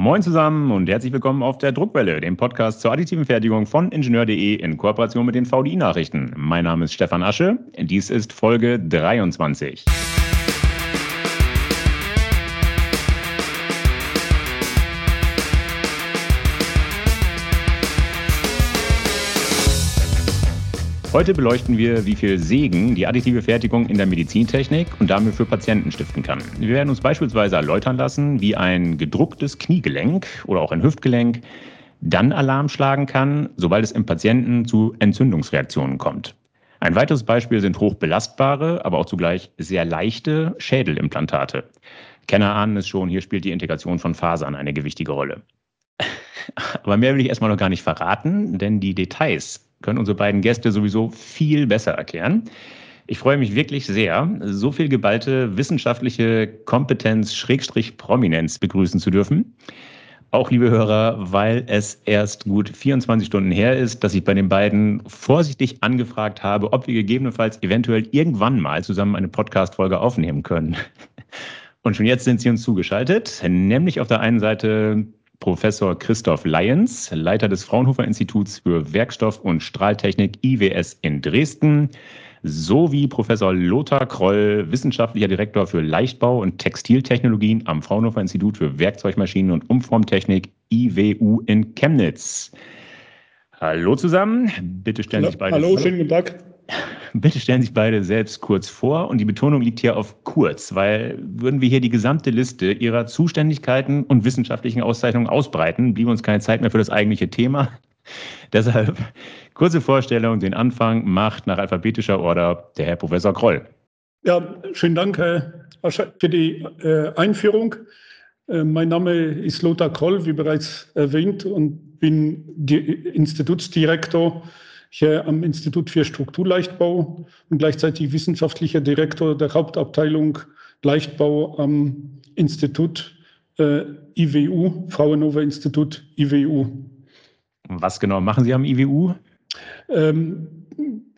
Moin zusammen und herzlich willkommen auf der Druckwelle, dem Podcast zur additiven Fertigung von ingenieur.de in Kooperation mit den VDI-Nachrichten. Mein Name ist Stefan Asche, dies ist Folge 23. Heute beleuchten wir, wie viel Segen die additive Fertigung in der Medizintechnik und damit für Patienten stiften kann. Wir werden uns beispielsweise erläutern lassen, wie ein gedrucktes Kniegelenk oder auch ein Hüftgelenk dann Alarm schlagen kann, sobald es im Patienten zu Entzündungsreaktionen kommt. Ein weiteres Beispiel sind hochbelastbare, aber auch zugleich sehr leichte Schädelimplantate. Kenner ahnen es schon, hier spielt die Integration von Fasern eine gewichtige Rolle. Aber mehr will ich erstmal noch gar nicht verraten, denn die Details können unsere beiden Gäste sowieso viel besser erklären. Ich freue mich wirklich sehr, so viel geballte wissenschaftliche Kompetenz / Prominenz begrüßen zu dürfen. Auch, liebe Hörer, weil es erst gut 24 Stunden her ist, dass ich bei den beiden vorsichtig angefragt habe, ob wir gegebenenfalls eventuell irgendwann mal zusammen eine Podcast-Folge aufnehmen können. Und schon jetzt sind sie uns zugeschaltet, nämlich auf der einen Seite Professor Christoph Leyens, Leiter des Fraunhofer-Instituts für Werkstoff- und Strahltechnik IWS in Dresden, sowie Professor Lothar Kroll, wissenschaftlicher Direktor für Leichtbau und Textiltechnologien am Fraunhofer-Institut für Werkzeugmaschinen- und Umformtechnik IWU in Chemnitz. Hallo zusammen, bitte stellen sich beide... Hallo, schönen guten Tag. Bitte stellen sich beide selbst kurz vor und die Betonung liegt hier auf kurz, weil würden wir hier die gesamte Liste ihrer Zuständigkeiten und wissenschaftlichen Auszeichnungen ausbreiten, bliebe uns keine Zeit mehr für das eigentliche Thema. Deshalb kurze Vorstellung, den Anfang macht nach alphabetischer Order der Herr Professor Kroll. Ja, schönen Dank, Herr Asche, für die Einführung. Mein Name ist Lothar Kroll, wie bereits erwähnt, und bin Institutsdirektor hier am Institut für Strukturleichtbau und gleichzeitig wissenschaftlicher Direktor der Hauptabteilung Leichtbau am Institut IWU, Fraunhofer-Institut IWU. Was genau machen Sie am IWU?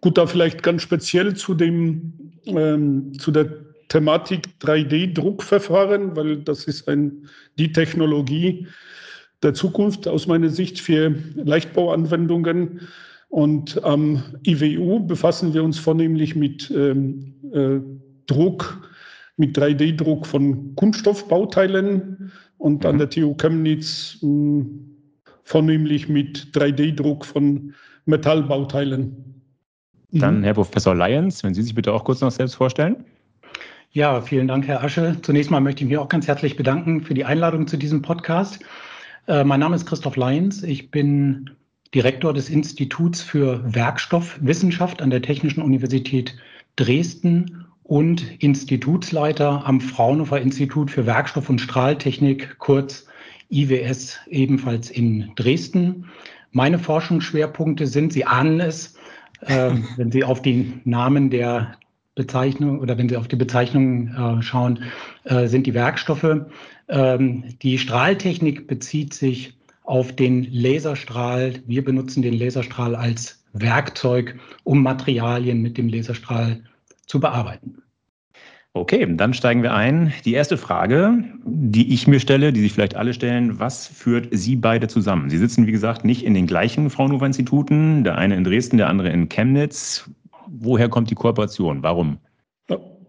Gut, da vielleicht ganz speziell zu der Thematik 3D-Druckverfahren, weil das ist die Technologie der Zukunft aus meiner Sicht für Leichtbauanwendungen. Und am IWU befassen wir uns vornehmlich mit Druck, mit 3D-Druck von Kunststoffbauteilen und an der TU Chemnitz vornehmlich mit 3D-Druck von Metallbauteilen. Dann Herr Professor Leyens, wenn Sie sich bitte auch kurz noch selbst vorstellen. Ja, vielen Dank, Herr Asche. Zunächst mal möchte ich mich auch ganz herzlich bedanken für die Einladung zu diesem Podcast. Mein Name ist Christoph Leyens. Ich bin Direktor des Instituts für Werkstoffwissenschaft an der Technischen Universität Dresden und Institutsleiter am Fraunhofer-Institut für Werkstoff- und Strahltechnik, kurz IWS, ebenfalls in Dresden. Meine Forschungsschwerpunkte sind, Sie ahnen es, wenn Sie auf die Namen der Bezeichnung oder wenn Sie auf die Bezeichnungen schauen, sind die Werkstoffe. Die Strahltechnik bezieht sich auf den Laserstrahl. Wir benutzen den Laserstrahl als Werkzeug, um Materialien mit dem Laserstrahl zu bearbeiten. Okay, dann steigen wir ein. Die erste Frage, die ich mir stelle, die sich vielleicht alle stellen: Was führt Sie beide zusammen? Sie sitzen, wie gesagt, nicht in den gleichen Fraunhofer-Instituten, der eine in Dresden, der andere in Chemnitz. Woher kommt die Kooperation? Warum?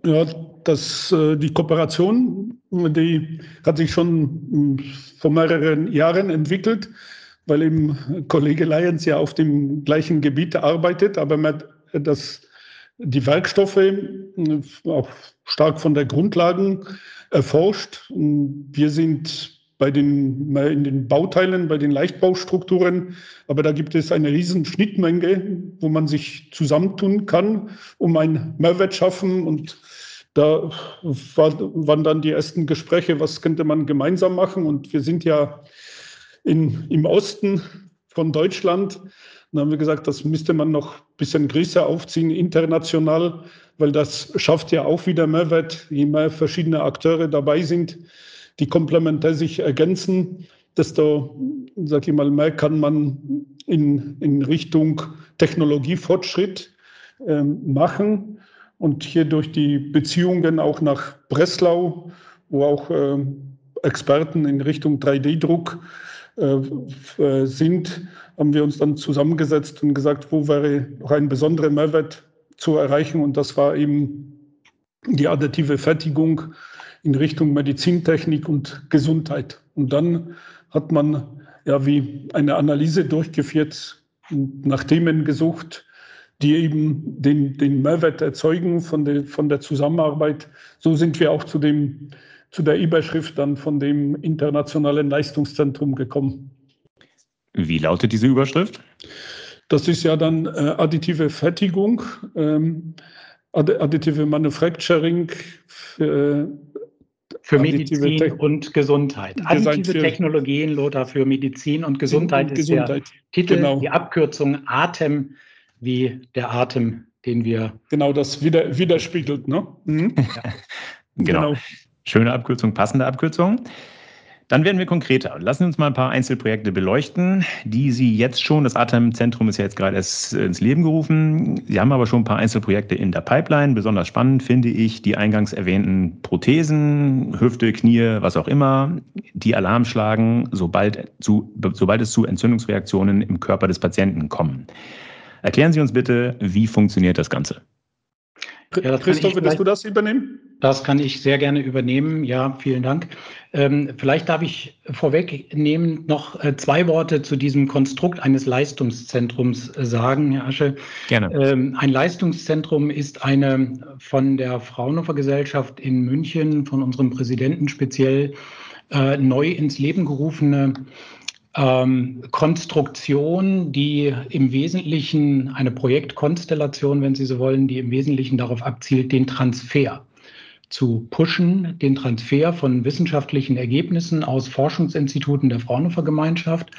Ja, die Kooperation, die hat sich schon vor mehreren Jahren entwickelt, weil eben Kollege Leyens ja auf dem gleichen Gebiet arbeitet, aber die Werkstoffe auch stark von der Grundlagen erforscht. Wir sind in den Bauteilen, bei den Leichtbaustrukturen, aber da gibt es eine riesen Schnittmenge, wo man sich zusammentun kann, um einen Mehrwert schaffen, und da waren dann die ersten Gespräche, was könnte man gemeinsam machen, und wir sind ja im Osten von Deutschland, und da haben wir gesagt, das müsste man noch ein bisschen größer aufziehen, international, weil das schafft ja auch wieder Mehrwert, je mehr verschiedene Akteure dabei sind, die komplementär sich ergänzen, desto, mehr kann man in Richtung Technologiefortschritt machen. Und hier durch die Beziehungen auch nach Breslau, wo auch Experten in Richtung 3D-Druck sind, haben wir uns dann zusammengesetzt und gesagt, wo wäre noch ein besonderer Mehrwert zu erreichen. Und das war eben die additive Fertigung in Richtung Medizintechnik und Gesundheit. Und dann hat man ja wie eine Analyse durchgeführt und nach Themen gesucht, die eben den Mehrwert erzeugen von der Zusammenarbeit. So sind wir auch zu der Überschrift dann von dem Internationalen Leistungszentrum gekommen. Wie lautet diese Überschrift? Das ist ja dann additive Fertigung, additive Manufacturing, für Medizin und Gesundheit. Additive Technologien, Lothar, für Medizin und Gesundheit ist der Titel, genau. Die Abkürzung ATEM, wie der Atem, den wir... Genau, das widerspiegelt, ne? Mhm. Ja. Genau. Schöne Abkürzung, passende Abkürzung. Dann werden wir konkreter. Lassen Sie uns mal ein paar Einzelprojekte beleuchten, die Sie jetzt schon, das ATEM-Zentrum ist ja jetzt gerade erst ins Leben gerufen. Sie haben aber schon ein paar Einzelprojekte in der Pipeline. Besonders spannend finde ich die eingangs erwähnten Prothesen, Hüfte, Knie, was auch immer, die Alarm schlagen, sobald es zu Entzündungsreaktionen im Körper des Patienten kommen. Erklären Sie uns bitte, wie funktioniert das Ganze? Ja, das Christoph, würdest du das übernehmen? Das kann ich sehr gerne übernehmen. Ja, vielen Dank. Vielleicht darf ich vorwegnehmen noch zwei Worte zu diesem Konstrukt eines Leistungszentrums sagen, Herr Asche. Gerne. Ein Leistungszentrum ist eine von der Fraunhofer-Gesellschaft in München, von unserem Präsidenten speziell, neu ins Leben gerufene Konstruktion, die im Wesentlichen eine Projektkonstellation, wenn Sie so wollen, die im Wesentlichen darauf abzielt, den Transfer zu pushen, den Transfer von wissenschaftlichen Ergebnissen aus Forschungsinstituten der Fraunhofer-Gemeinschaft,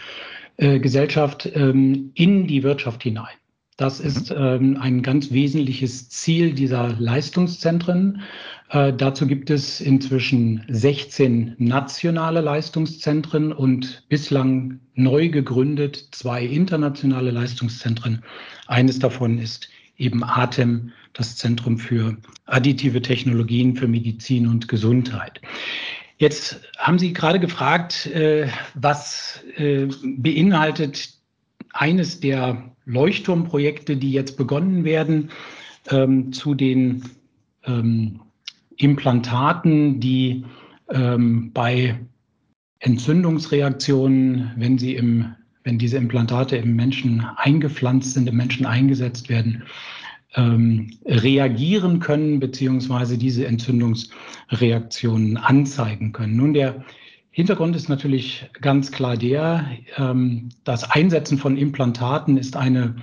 Gesellschaft in die Wirtschaft hinein. Das ist ein ganz wesentliches Ziel dieser Leistungszentren. Dazu gibt es inzwischen 16 nationale Leistungszentren und bislang neu gegründet 2 internationale Leistungszentren. Eines davon ist eben ATEM, das Zentrum für additive Technologien für Medizin und Gesundheit. Jetzt haben Sie gerade gefragt, was beinhaltet eines der Leuchtturmprojekte, die jetzt begonnen werden, zu den Implantaten, die bei Entzündungsreaktionen, wenn diese Implantate im Menschen eingepflanzt sind, im Menschen eingesetzt werden, reagieren können, beziehungsweise diese Entzündungsreaktionen anzeigen können. Nun, der Hintergrund ist natürlich ganz klar der, das Einsetzen von Implantaten ist eine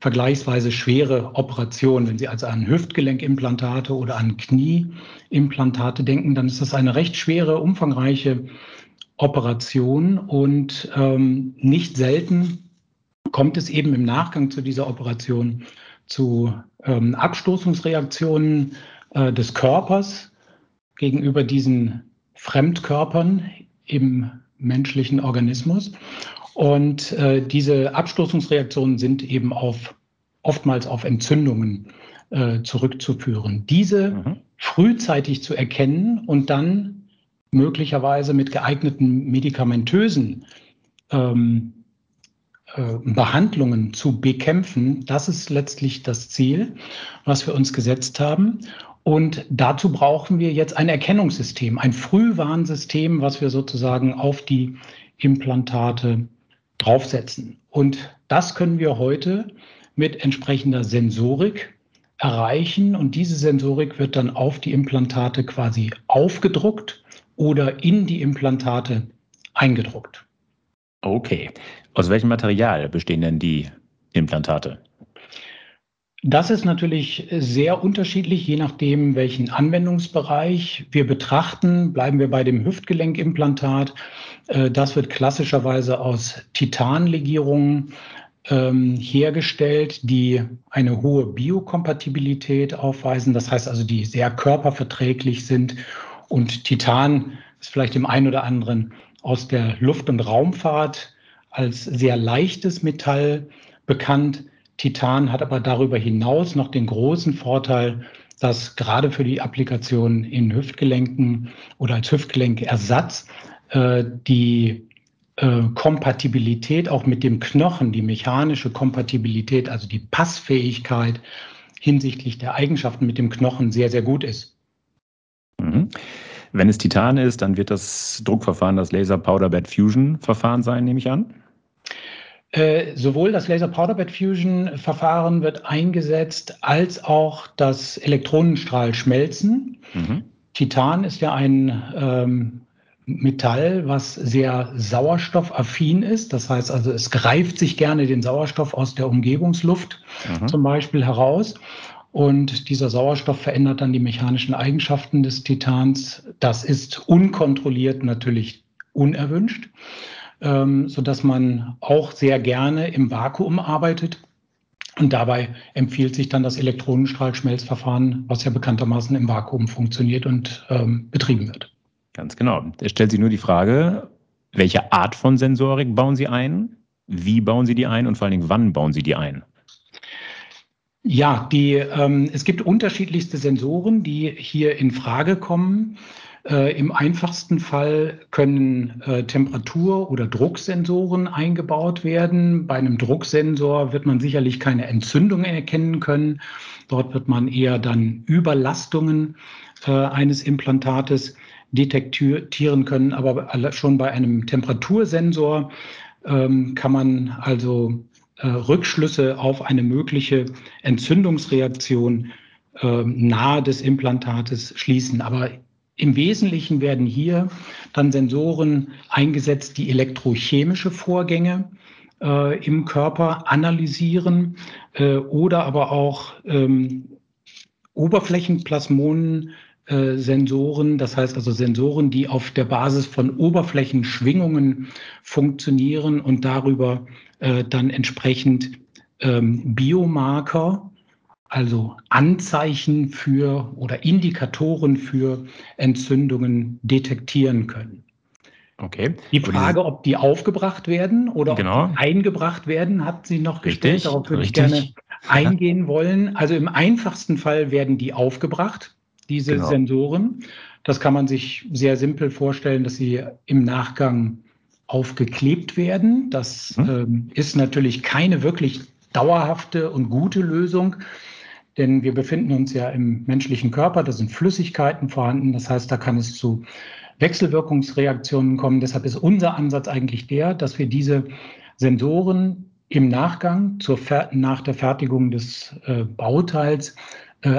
vergleichsweise schwere Operation. Wenn Sie also an Hüftgelenkimplantate oder an Knieimplantate denken, dann ist das eine recht schwere, umfangreiche Operation und nicht selten kommt es eben im Nachgang zu dieser Operation zu Abstoßungsreaktionen des Körpers gegenüber diesen Fremdkörpern im menschlichen Organismus. Und diese Abstoßungsreaktionen sind eben oftmals auf Entzündungen zurückzuführen. Diese frühzeitig zu erkennen und dann möglicherweise mit geeigneten medikamentösen Behandlungen zu bekämpfen, das ist letztlich das Ziel, was wir uns gesetzt haben. Und dazu brauchen wir jetzt ein Erkennungssystem, ein Frühwarnsystem, was wir sozusagen auf die Implantate draufsetzen. Und das können wir heute mit entsprechender Sensorik erreichen. Und diese Sensorik wird dann auf die Implantate quasi aufgedruckt oder in die Implantate eingedruckt. Okay. Aus welchem Material bestehen denn die Implantate? Das ist natürlich sehr unterschiedlich, je nachdem, welchen Anwendungsbereich wir betrachten. Bleiben wir bei dem Hüftgelenkimplantat. Das wird klassischerweise aus Titanlegierungen hergestellt, die eine hohe Biokompatibilität aufweisen. Das heißt also, die sehr körperverträglich sind. Und Titan ist vielleicht dem einen oder anderen aus der Luft- und Raumfahrt als sehr leichtes Metall bekannt. Titan hat aber darüber hinaus noch den großen Vorteil, dass gerade für die Applikationen in Hüftgelenken oder als Hüftgelenkersatz die Kompatibilität auch mit dem Knochen, die mechanische Kompatibilität, also die Passfähigkeit hinsichtlich der Eigenschaften mit dem Knochen sehr, sehr gut ist. Wenn es Titan ist, dann wird das Druckverfahren das Laser Powder Bed Fusion Verfahren sein, nehme ich an? Sowohl das Laser Powder Bed Fusion Verfahren wird eingesetzt, als auch das Elektronenstrahlschmelzen. Titan ist ja ein Metall, was sehr sauerstoffaffin ist. Das heißt also, es greift sich gerne den Sauerstoff aus der Umgebungsluft zum Beispiel heraus. Und dieser Sauerstoff verändert dann die mechanischen Eigenschaften des Titans. Das ist unkontrolliert natürlich unerwünscht, sodass man auch sehr gerne im Vakuum arbeitet. Und dabei empfiehlt sich dann das Elektronenstrahlschmelzverfahren, was ja bekanntermaßen im Vakuum funktioniert und betrieben wird. Ganz genau. Es stellt sich nur die Frage, welche Art von Sensorik bauen Sie ein? Wie bauen Sie die ein? Und vor allen Dingen, wann bauen Sie die ein? Ja, es gibt unterschiedlichste Sensoren, die hier in Frage kommen. Im einfachsten Fall können Temperatur- oder Drucksensoren eingebaut werden. Bei einem Drucksensor wird man sicherlich keine Entzündung erkennen können. Dort wird man eher dann Überlastungen eines Implantates detektieren können. Aber schon bei einem Temperatursensor kann man also Rückschlüsse auf eine mögliche Entzündungsreaktion nahe des Implantates schließen. Aber im Wesentlichen werden hier dann Sensoren eingesetzt, die elektrochemische Vorgänge im Körper analysieren oder aber auch Oberflächenplasmonen Sensoren, das heißt also Sensoren, die auf der Basis von Oberflächenschwingungen funktionieren und darüber dann entsprechend Biomarker, also Anzeichen für oder Indikatoren für Entzündungen detektieren können. Okay. Die Frage, ob die aufgebracht werden oder ob die eingebracht werden, hat sie noch gestellt. Richtig, darauf würde ich gerne eingehen wollen. Also im einfachsten Fall werden die aufgebracht. Diese Sensoren, das kann man sich sehr simpel vorstellen, dass sie im Nachgang aufgeklebt werden. Das ist natürlich keine wirklich dauerhafte und gute Lösung, denn wir befinden uns ja im menschlichen Körper, da sind Flüssigkeiten vorhanden, das heißt, da kann es zu Wechselwirkungsreaktionen kommen. Deshalb ist unser Ansatz eigentlich der, dass wir diese Sensoren im Nachgang nach der Fertigung des Bauteils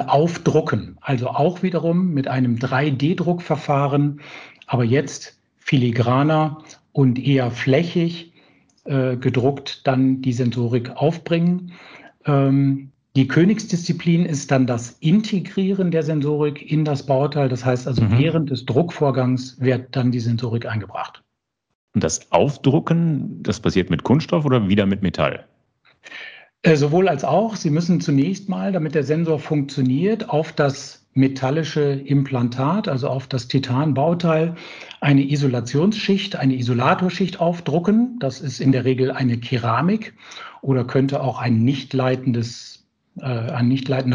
aufdrucken, also auch wiederum mit einem 3D-Druckverfahren, aber jetzt filigraner und eher flächig gedruckt dann die Sensorik aufbringen. Die Königsdisziplin ist dann das Integrieren der Sensorik in das Bauteil, das heißt also während des Druckvorgangs wird dann die Sensorik eingebracht. Und das Aufdrucken, das passiert mit Kunststoff oder wieder mit Metall? Sowohl als auch. Sie müssen zunächst mal, damit der Sensor funktioniert, auf das metallische Implantat, also auf das Titanbauteil, eine Isolationsschicht, eine Isolatorschicht aufdrucken. Das ist in der Regel eine Keramik oder könnte auch ein nicht leitender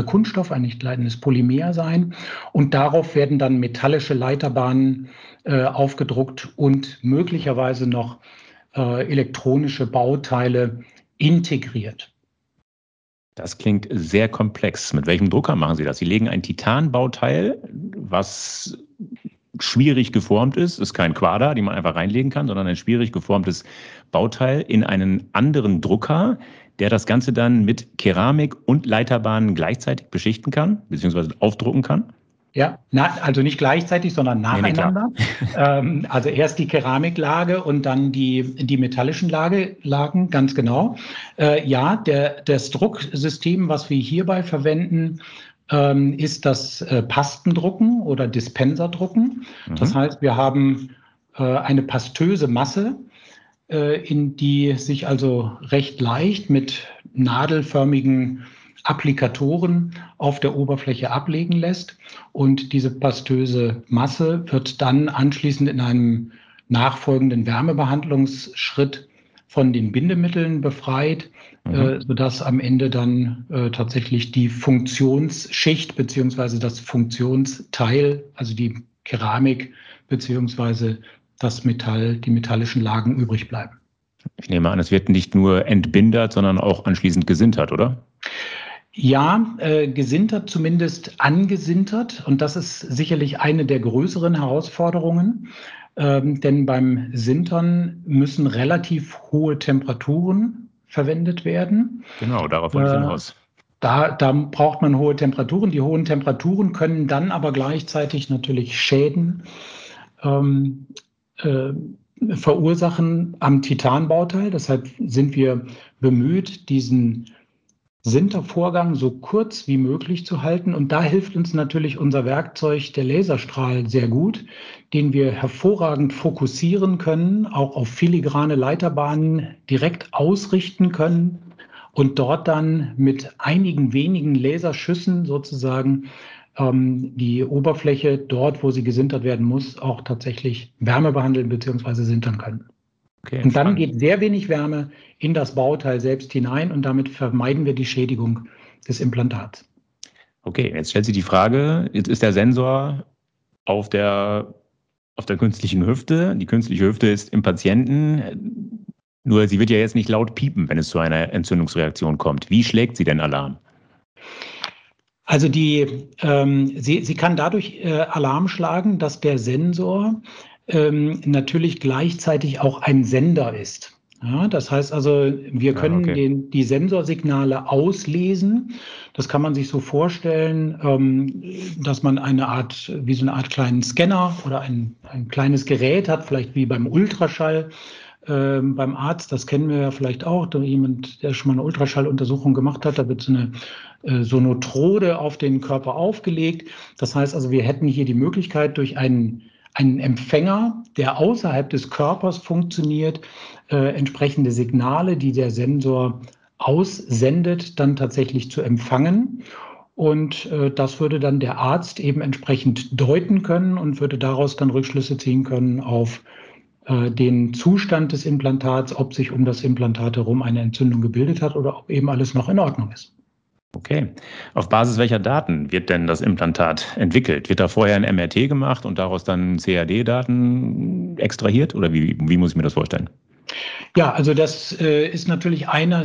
Kunststoff, ein nicht leitendes Polymer sein. Und darauf werden dann metallische Leiterbahnen aufgedruckt und möglicherweise noch elektronische Bauteile integriert. Das klingt sehr komplex. Mit welchem Drucker machen Sie das? Sie legen ein Titanbauteil, was schwierig geformt ist kein Quader, den man einfach reinlegen kann, sondern ein schwierig geformtes Bauteil in einen anderen Drucker, der das Ganze dann mit Keramik und Leiterbahnen gleichzeitig beschichten kann, beziehungsweise aufdrucken kann. Ja, also nicht gleichzeitig, sondern nacheinander. Also erst die Keramiklage und dann die metallischen Lagen, ganz genau. Das Drucksystem, was wir hierbei verwenden, ist das Pastendrucken oder Dispenserdrucken. Das heißt, wir haben eine pastöse Masse, in die sich also recht leicht mit nadelförmigen Applikatoren auf der Oberfläche ablegen lässt und diese pastöse Masse wird dann anschließend in einem nachfolgenden Wärmebehandlungsschritt von den Bindemitteln befreit, sodass am Ende dann tatsächlich die Funktionsschicht bzw. das Funktionsteil, also die Keramik bzw. das Metall, die metallischen Lagen übrig bleiben. Ich nehme an, es wird nicht nur entbindert, sondern auch anschließend gesintert, oder? Ja, gesintert, zumindest angesintert. Und das ist sicherlich eine der größeren Herausforderungen. Denn beim Sintern müssen relativ hohe Temperaturen verwendet werden. Genau, darauf wollte ich hinaus. Da braucht man hohe Temperaturen. Die hohen Temperaturen können dann aber gleichzeitig natürlich Schäden verursachen am Titanbauteil. Deshalb sind wir bemüht, diesen Sintervorgang so kurz wie möglich zu halten. Und da hilft uns natürlich unser Werkzeug, der Laserstrahl, sehr gut, den wir hervorragend fokussieren können, auch auf filigrane Leiterbahnen direkt ausrichten können und dort dann mit einigen wenigen Laserschüssen sozusagen die Oberfläche dort, wo sie gesintert werden muss, auch tatsächlich Wärme behandeln bzw. sintern können. Okay, und dann geht sehr wenig Wärme in das Bauteil selbst hinein und damit vermeiden wir die Schädigung des Implantats. Okay, jetzt stellt sich die Frage, jetzt ist der Sensor auf der künstlichen Hüfte. Die künstliche Hüfte ist im Patienten, nur sie wird ja jetzt nicht laut piepen, wenn es zu einer Entzündungsreaktion kommt. Wie schlägt sie denn Alarm? Also sie kann dadurch Alarm schlagen, dass der Sensor natürlich gleichzeitig auch ein Sender ist. Ja, das heißt also, wir können die Sensorsignale auslesen. Das kann man sich so vorstellen, dass man wie so eine Art kleinen Scanner oder ein kleines Gerät hat, vielleicht wie beim Ultraschall beim Arzt. Das kennen wir ja vielleicht auch. Da jemand, der schon mal eine Ultraschalluntersuchung gemacht hat, da wird so eine Sonotrode auf den Körper aufgelegt. Das heißt also, wir hätten hier die Möglichkeit, durch einen Empfänger, der außerhalb des Körpers funktioniert, entsprechende Signale, die der Sensor aussendet, dann tatsächlich zu empfangen. Und das würde dann der Arzt eben entsprechend deuten können und würde daraus dann Rückschlüsse ziehen können auf den Zustand des Implantats, ob sich um das Implantat herum eine Entzündung gebildet hat oder ob eben alles noch in Ordnung ist. Okay. Auf Basis welcher Daten wird denn das Implantat entwickelt? Wird da vorher ein MRT gemacht und daraus dann CAD-Daten extrahiert? Oder wie muss ich mir das vorstellen? Ja, also das ist natürlich einer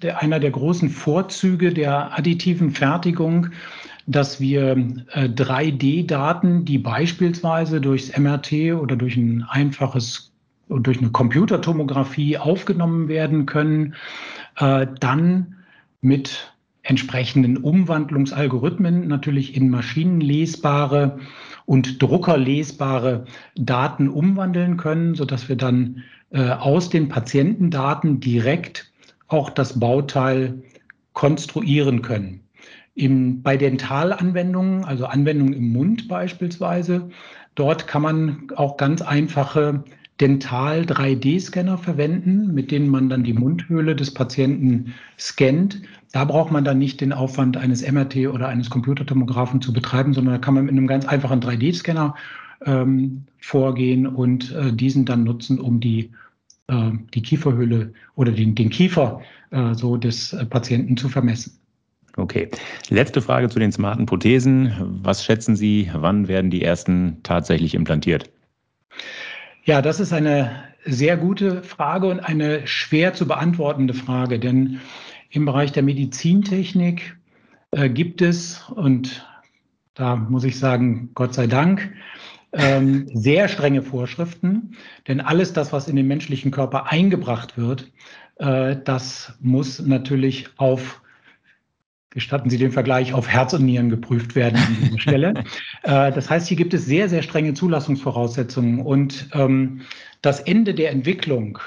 der großen Vorzüge der additiven Fertigung, dass wir 3D-Daten, die beispielsweise durchs MRT oder durch eine Computertomographie aufgenommen werden können, dann mit entsprechenden Umwandlungsalgorithmen natürlich in maschinenlesbare und druckerlesbare Daten umwandeln können, sodass wir dann aus den Patientendaten direkt auch das Bauteil konstruieren können. Bei Dentalanwendungen, also Anwendungen im Mund beispielsweise, dort kann man auch ganz einfache Dental-3D-Scanner verwenden, mit denen man dann die Mundhöhle des Patienten scannt. Da braucht man dann nicht den Aufwand eines MRT oder eines Computertomographen zu betreiben, sondern da kann man mit einem ganz einfachen 3D-Scanner vorgehen und diesen dann nutzen, um die Kieferhöhle oder den Kiefer so des Patienten zu vermessen. Okay. Letzte Frage zu den smarten Prothesen. Was schätzen Sie, wann werden die ersten tatsächlich implantiert? Ja, das ist eine sehr gute Frage und eine schwer zu beantwortende Frage, denn im Bereich der Medizintechnik gibt es, und da muss ich sagen, Gott sei Dank, sehr strenge Vorschriften, denn alles das, was in den menschlichen Körper eingebracht wird, das muss natürlich gestatten Sie den Vergleich, auf Herz und Nieren geprüft werden an dieser Stelle. Das heißt, hier gibt es sehr, sehr strenge Zulassungsvoraussetzungen. Und das Ende der Entwicklung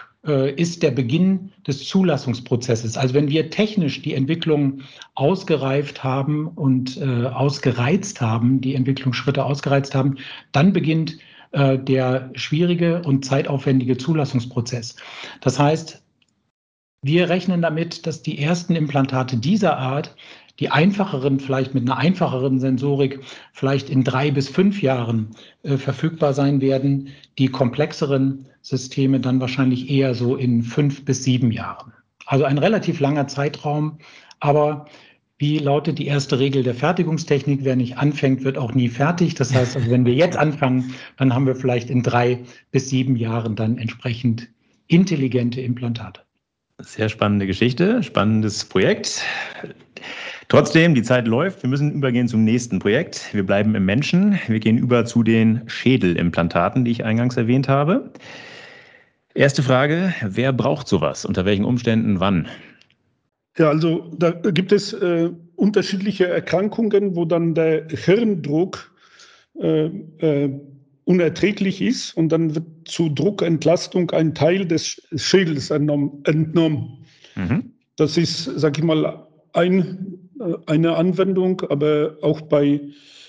ist der Beginn des Zulassungsprozesses. Also wenn wir technisch die Entwicklung ausgereift haben und die Entwicklungsschritte ausgereizt haben, dann beginnt der schwierige und zeitaufwendige Zulassungsprozess. Das heißt, wir rechnen damit, dass die ersten Implantate dieser Art die einfacheren, vielleicht mit einer einfacheren Sensorik, vielleicht in 3 bis 5 Jahren verfügbar sein werden, die komplexeren Systeme dann wahrscheinlich eher so in 5 bis 7 Jahren. Also ein relativ langer Zeitraum, aber wie lautet die erste Regel der Fertigungstechnik? Wer nicht anfängt, wird auch nie fertig. Das heißt, also wenn wir jetzt anfangen, dann haben wir vielleicht in 3 bis 7 Jahren dann entsprechend intelligente Implantate. Sehr spannende Geschichte, spannendes Projekt. Trotzdem, die Zeit läuft. Wir müssen übergehen zum nächsten Projekt. Wir bleiben im Menschen. Wir gehen über zu den Schädelimplantaten, die ich eingangs erwähnt habe. Erste Frage, wer braucht sowas? Unter welchen Umständen, wann? Ja, also da gibt es unterschiedliche Erkrankungen, wo dann der Hirndruck unerträglich ist und dann wird zu Druckentlastung ein Teil des Schädels entnommen. Mhm. Das ist, sage ich mal, eine Anwendung, aber auch bei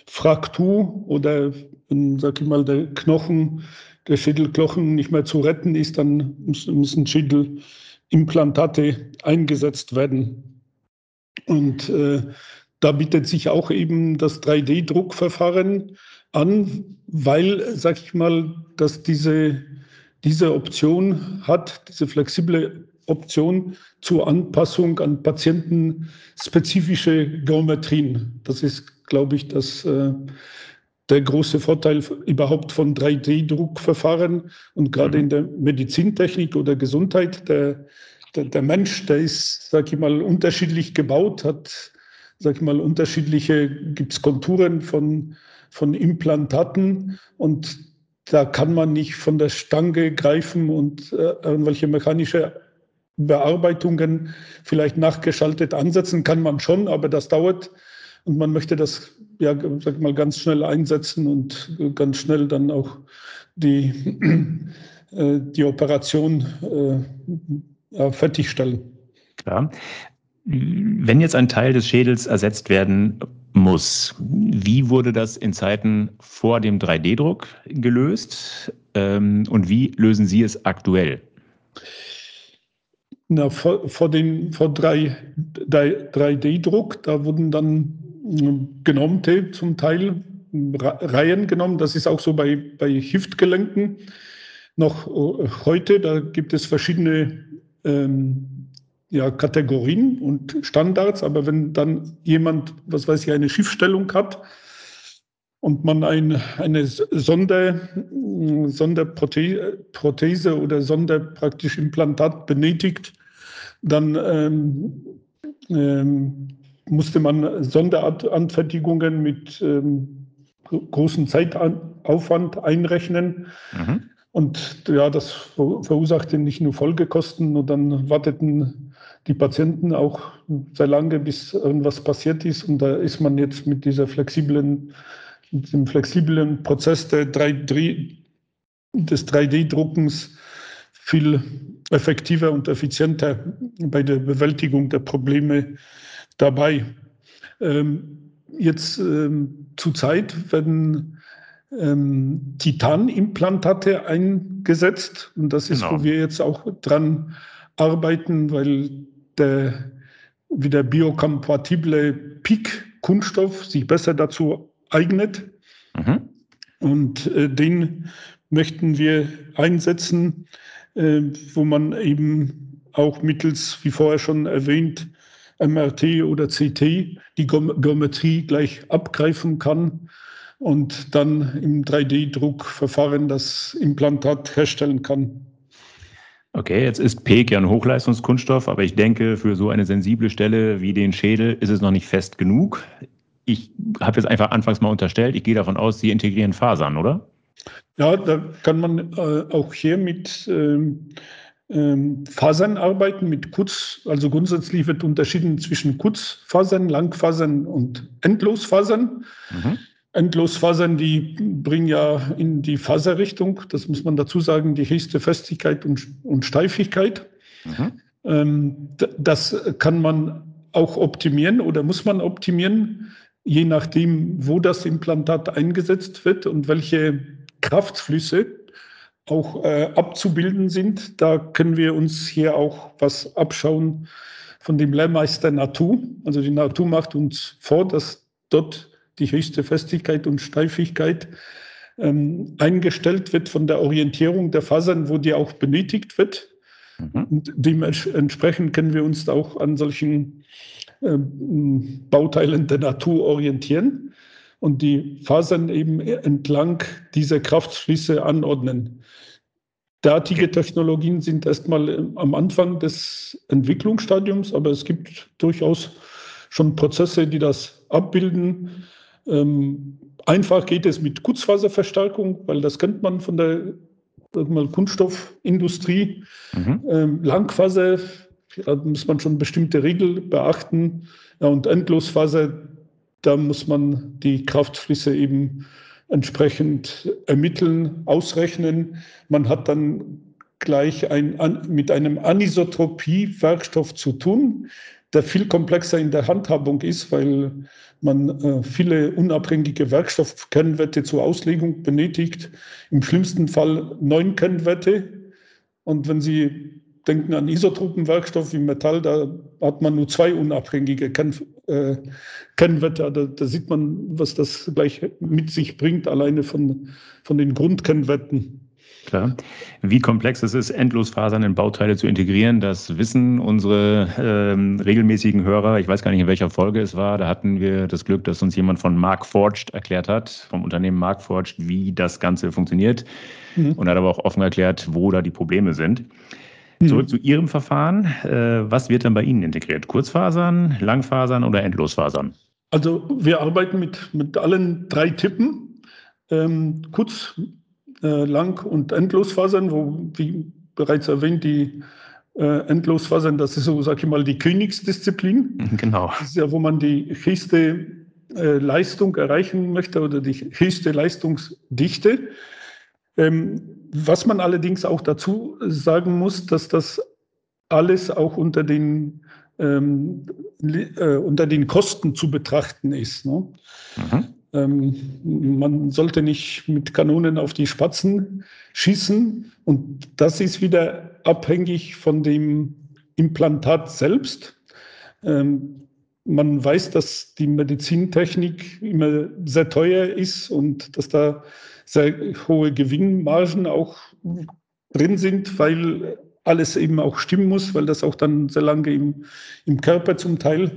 Fraktur oder, sage ich mal, der Knochen, der Schädelknochen nicht mehr zu retten ist, dann müssen Schädelimplantate eingesetzt werden. Und da bietet sich auch eben das 3D-Druckverfahren an, weil, sag ich mal, dass diese Option hat, diese flexible Option zur Anpassung an patientenspezifische Geometrien. Das ist, glaube ich, der große Vorteil überhaupt von 3D-Druckverfahren. Und gerade in der Medizintechnik oder Gesundheit, der Mensch, der ist, sag ich mal, unterschiedlich gebaut, hat, sag ich mal, gibt es Konturen von Implantaten und da kann man nicht von der Stange greifen und irgendwelche mechanische Bearbeitungen vielleicht nachgeschaltet ansetzen kann man schon, aber das dauert und man möchte das ja, sag mal, ganz schnell einsetzen und ganz schnell dann auch die Operation fertigstellen. Klar. Wenn jetzt ein Teil des Schädels ersetzt werden muss, wie wurde das in Zeiten vor dem 3D-Druck gelöst und wie lösen Sie es aktuell? Na, vor 3D-Druck, da wurden dann genormte zum Teil Reihen genommen. Das ist auch so bei Hüftgelenken noch heute. Da gibt es verschiedene Kategorien und Standards, aber wenn dann jemand, was weiß ich, eine Schiefstellung hat und man eine Sonderprothese oder praktisch Implantat benötigt, dann musste man Sonderanfertigungen mit großem Zeitaufwand einrechnen. Mhm. Und ja, das verursachte nicht nur Folgekosten, und dann warteten die Patienten auch sehr lange, bis irgendwas passiert ist. Und da ist man jetzt mit diesem flexiblen Prozess des 3D-Druckens viel effektiver und effizienter bei der Bewältigung der Probleme dabei. Zurzeit werden Titanimplantate eingesetzt und das ist, genau, wo wir jetzt auch dran arbeiten, weil der biokompatible PEEK-Kunststoff sich besser dazu eignet. Mhm. Und den möchten wir einsetzen, wo man eben auch mittels, wie vorher schon erwähnt, MRT oder CT die Geometrie gleich abgreifen kann und dann im 3D-Druckverfahren das Implantat herstellen kann. Okay, jetzt ist PEEK ja ein Hochleistungskunststoff, aber ich denke, für so eine sensible Stelle wie den Schädel ist es noch nicht fest genug. Ich habe jetzt einfach anfangs mal unterstellt, ich gehe davon aus, Sie integrieren Fasern, oder? Ja, da kann man auch hier mit Fasern arbeiten, mit Kurz. Also grundsätzlich wird unterschieden zwischen Kurzfasern, Langfasern und Endlosfasern. Mhm. Endlosfasern, die bringen ja in die Faserrichtung, das muss man dazu sagen, die höchste Festigkeit und Steifigkeit. Mhm. Das kann man auch optimieren oder muss man optimieren, je nachdem, wo das Implantat eingesetzt wird und welche Kraftflüsse auch abzubilden sind. Da können wir uns hier auch was abschauen von dem Lehrmeister Natur. Also die Natur macht uns vor, dass dort die höchste Festigkeit und Steifigkeit eingestellt wird von der Orientierung der Fasern, wo die auch benötigt wird. Mhm. Und dementsprechend können wir uns da auch an solchen Bauteilen der Natur orientieren und die Fasern eben entlang dieser Kraftschlüsse anordnen. Derartige Technologien sind erstmal am Anfang des Entwicklungsstadiums, aber es gibt durchaus schon Prozesse, die das abbilden. Einfach geht es mit Kurzfaserverstärkung, weil das kennt man von der Kunststoffindustrie. Mhm. Langfaser, da muss man schon bestimmte Regeln beachten. Ja, und Endlosfaser, da muss man die Kraftflüsse eben entsprechend ermitteln, ausrechnen. Man hat dann gleich mit einem Anisotropie-Werkstoff zu tun, der viel komplexer in der Handhabung ist, weil man viele unabhängige Werkstoffkennwerte zur Auslegung benötigt. Im schlimmsten Fall 9 Kennwerte. Und wenn Sie denken an Isotropenwerkstoff wie Metall, da hat man nur 2 unabhängige Kennwerte. Da sieht man, was das gleich mit sich bringt, alleine von den Grundkennwerten. Klar. Wie komplex es ist, Endlosfasern in Bauteile zu integrieren, das wissen unsere regelmäßigen Hörer. Ich weiß gar nicht, in welcher Folge es war. Da hatten wir das Glück, dass uns jemand von Markforged erklärt hat, vom Unternehmen Markforged, wie das Ganze funktioniert. Mhm. Und hat aber auch offen erklärt, wo da die Probleme sind. Mhm. Zurück zu Ihrem Verfahren. Was wird denn bei Ihnen integriert? Kurzfasern, Langfasern oder Endlosfasern? Also wir arbeiten mit allen 3 Typen. Kurz, Lang- und Endlosfasern, wo, wie bereits erwähnt, die Endlosfasern, das ist so, sag ich mal, die Königsdisziplin. Genau. Das ist ja, wo man die höchste Leistung erreichen möchte oder die höchste Leistungsdichte. Was man allerdings auch dazu sagen muss, dass das alles auch unter den Kosten zu betrachten ist. Ne? Mhm. Man sollte nicht mit Kanonen auf die Spatzen schießen. Und das ist wieder abhängig von dem Implantat selbst. Man weiß, dass die Medizintechnik immer sehr teuer ist und dass da sehr hohe Gewinnmargen auch drin sind, weil alles eben auch stimmen muss, weil das auch dann sehr lange im Körper zum Teil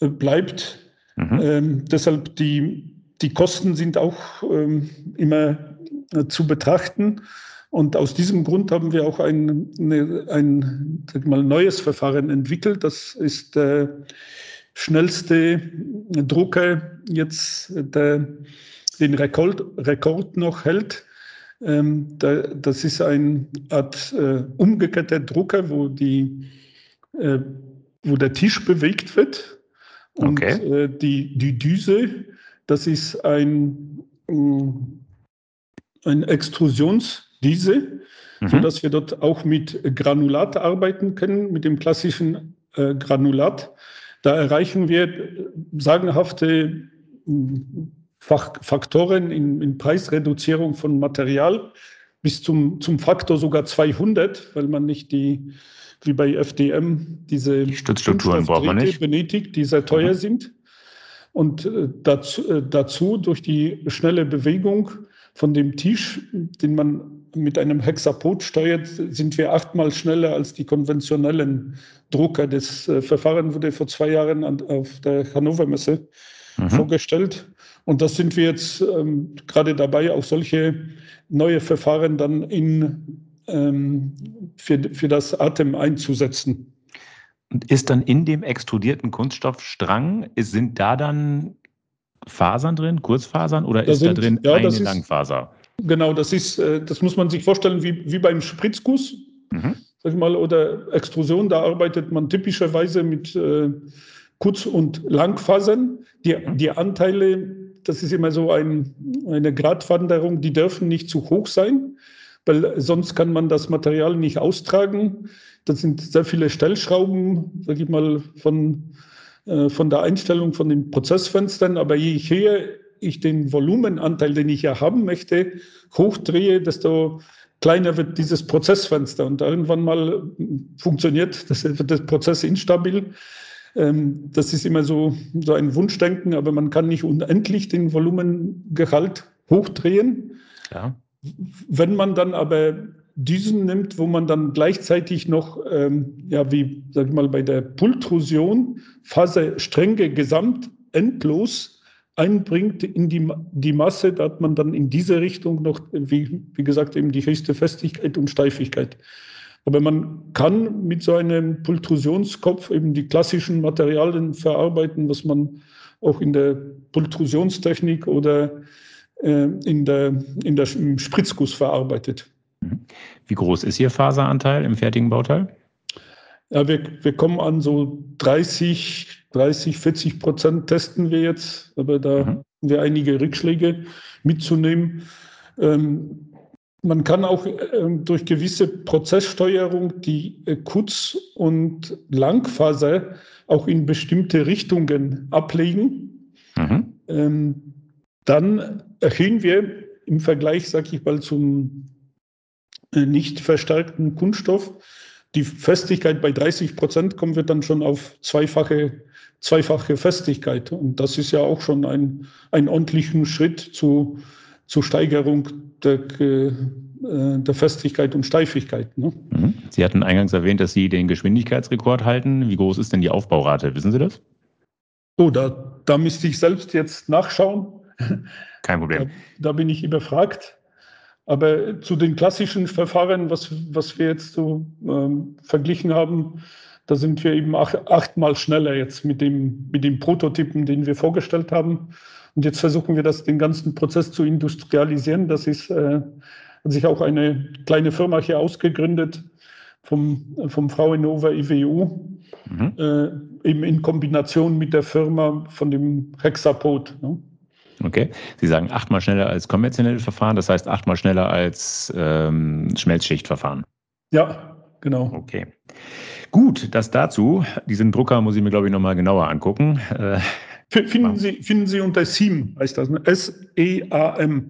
bleibt. Mhm. Deshalb die Kosten sind auch immer zu betrachten. Und aus diesem Grund haben wir auch ein neues Verfahren entwickelt. Das ist der schnellste Drucker jetzt, der den Rekord noch hält. Das ist eine Art umgekehrter Drucker, wo der Tisch bewegt wird. Und okay. Die Düse, das ist ein Extrusionsdüse, mhm. sodass wir dort auch mit Granulat arbeiten können, mit dem klassischen Granulat. Da erreichen wir sagenhafte Faktoren in Preisreduzierung von Material bis zum Faktor sogar 200, weil man nicht wie bei FDM, diese Stützstrukturen braucht man nicht, benötigt, die sehr teuer mhm. sind. Und dazu durch die schnelle Bewegung von dem Tisch, den man mit einem Hexapod steuert, sind wir 8-mal schneller als die konventionellen Drucker. Das Verfahren wurde vor 2 Jahren auf der Hannover Messe mhm. vorgestellt. Und das sind wir jetzt gerade dabei, auch solche neue Verfahren dann für das ATEM einzusetzen. Und ist dann in dem extrudierten Kunststoffstrang, sind da dann Fasern drin, Kurzfasern, oder ist da drin eine Langfaser? Genau, das muss man sich vorstellen wie beim Spritzguss, mhm. sag ich mal, oder Extrusion. Da arbeitet man typischerweise mit Kurz- und Langfasern. Die Anteile, das ist immer so eine Gratwanderung, die dürfen nicht zu hoch sein, weil sonst kann man das Material nicht austragen. Das sind sehr viele Stellschrauben, sage ich mal, von der Einstellung von den Prozessfenstern. Aber je höher ich den Volumenanteil, den ich ja haben möchte, hochdrehe, desto kleiner wird dieses Prozessfenster und irgendwann mal funktioniert das Prozess instabil. Das ist immer so ein Wunschdenken, aber man kann nicht unendlich den Volumengehalt hochdrehen. Ja. Wenn man dann aber Düsen nimmt, wo man dann gleichzeitig noch, bei der Pultrusion Faserstränge gesamt endlos einbringt in die Masse, da hat man dann in dieser Richtung noch, wie gesagt, eben die höchste Festigkeit und Steifigkeit. Aber man kann mit so einem Pultrusionskopf eben die klassischen Materialien verarbeiten, was man auch in der Pultrusionstechnik oder im Spritzguss verarbeitet. Wie groß ist Ihr Faseranteil im fertigen Bauteil? Ja, wir kommen an so 30-40% testen wir jetzt, aber da haben wir einige Rückschläge mitzunehmen. Man kann auch durch gewisse Prozesssteuerung die Kurz- und Langfaser auch in bestimmte Richtungen ablegen. Mhm. Dann erhöhen wir im Vergleich, zum nicht verstärkten Kunststoff die Festigkeit bei 30%, kommen wir dann schon auf zweifache Festigkeit. Und das ist ja auch schon ein ordentlichen Schritt zur Steigerung der Festigkeit und Steifigkeit. Ne? Sie hatten eingangs erwähnt, dass Sie den Geschwindigkeitsrekord halten. Wie groß ist denn die Aufbaurate? Wissen Sie das? Oh, da müsste ich selbst jetzt nachschauen. Kein Problem. Da bin ich überfragt. Aber zu den klassischen Verfahren, was wir jetzt so verglichen haben, da sind wir eben achtmal schneller jetzt mit dem Prototypen, den wir vorgestellt haben. Und jetzt versuchen wir, den ganzen Prozess zu industrialisieren. Das ist, hat sich auch eine kleine Firma hier ausgegründet vom Fraunhofer IWU, eben in Kombination mit der Firma von dem Hexapod. Ne? Okay. Sie sagen 8-mal schneller als konventionelle Verfahren, das heißt 8-mal schneller als Schmelzschichtverfahren. Ja, genau. Okay. Gut, das dazu. Diesen Drucker muss ich mir, glaube ich, nochmal genauer angucken. Finden Sie unter SEAM, heißt das, ne? SEAM.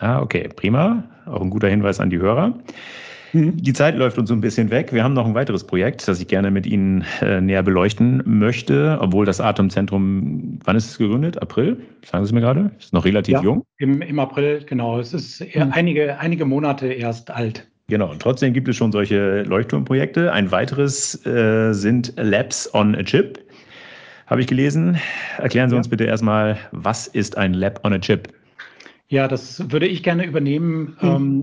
Ah, okay, prima. Auch ein guter Hinweis an die Hörer. Die Zeit läuft uns so ein bisschen weg. Wir haben noch ein weiteres Projekt, das ich gerne mit Ihnen näher beleuchten möchte, obwohl das Atom-Zentrum, wann ist es gegründet? April? Sagen Sie es mir gerade? Ist noch relativ jung. Im April, genau. Es ist einige Monate erst alt. Genau, und trotzdem gibt es schon solche Leuchtturmprojekte. Ein weiteres sind Labs on a Chip, habe ich gelesen. Erklären Sie uns bitte erstmal, was ist ein Lab on a Chip? Ja, das würde ich gerne übernehmen,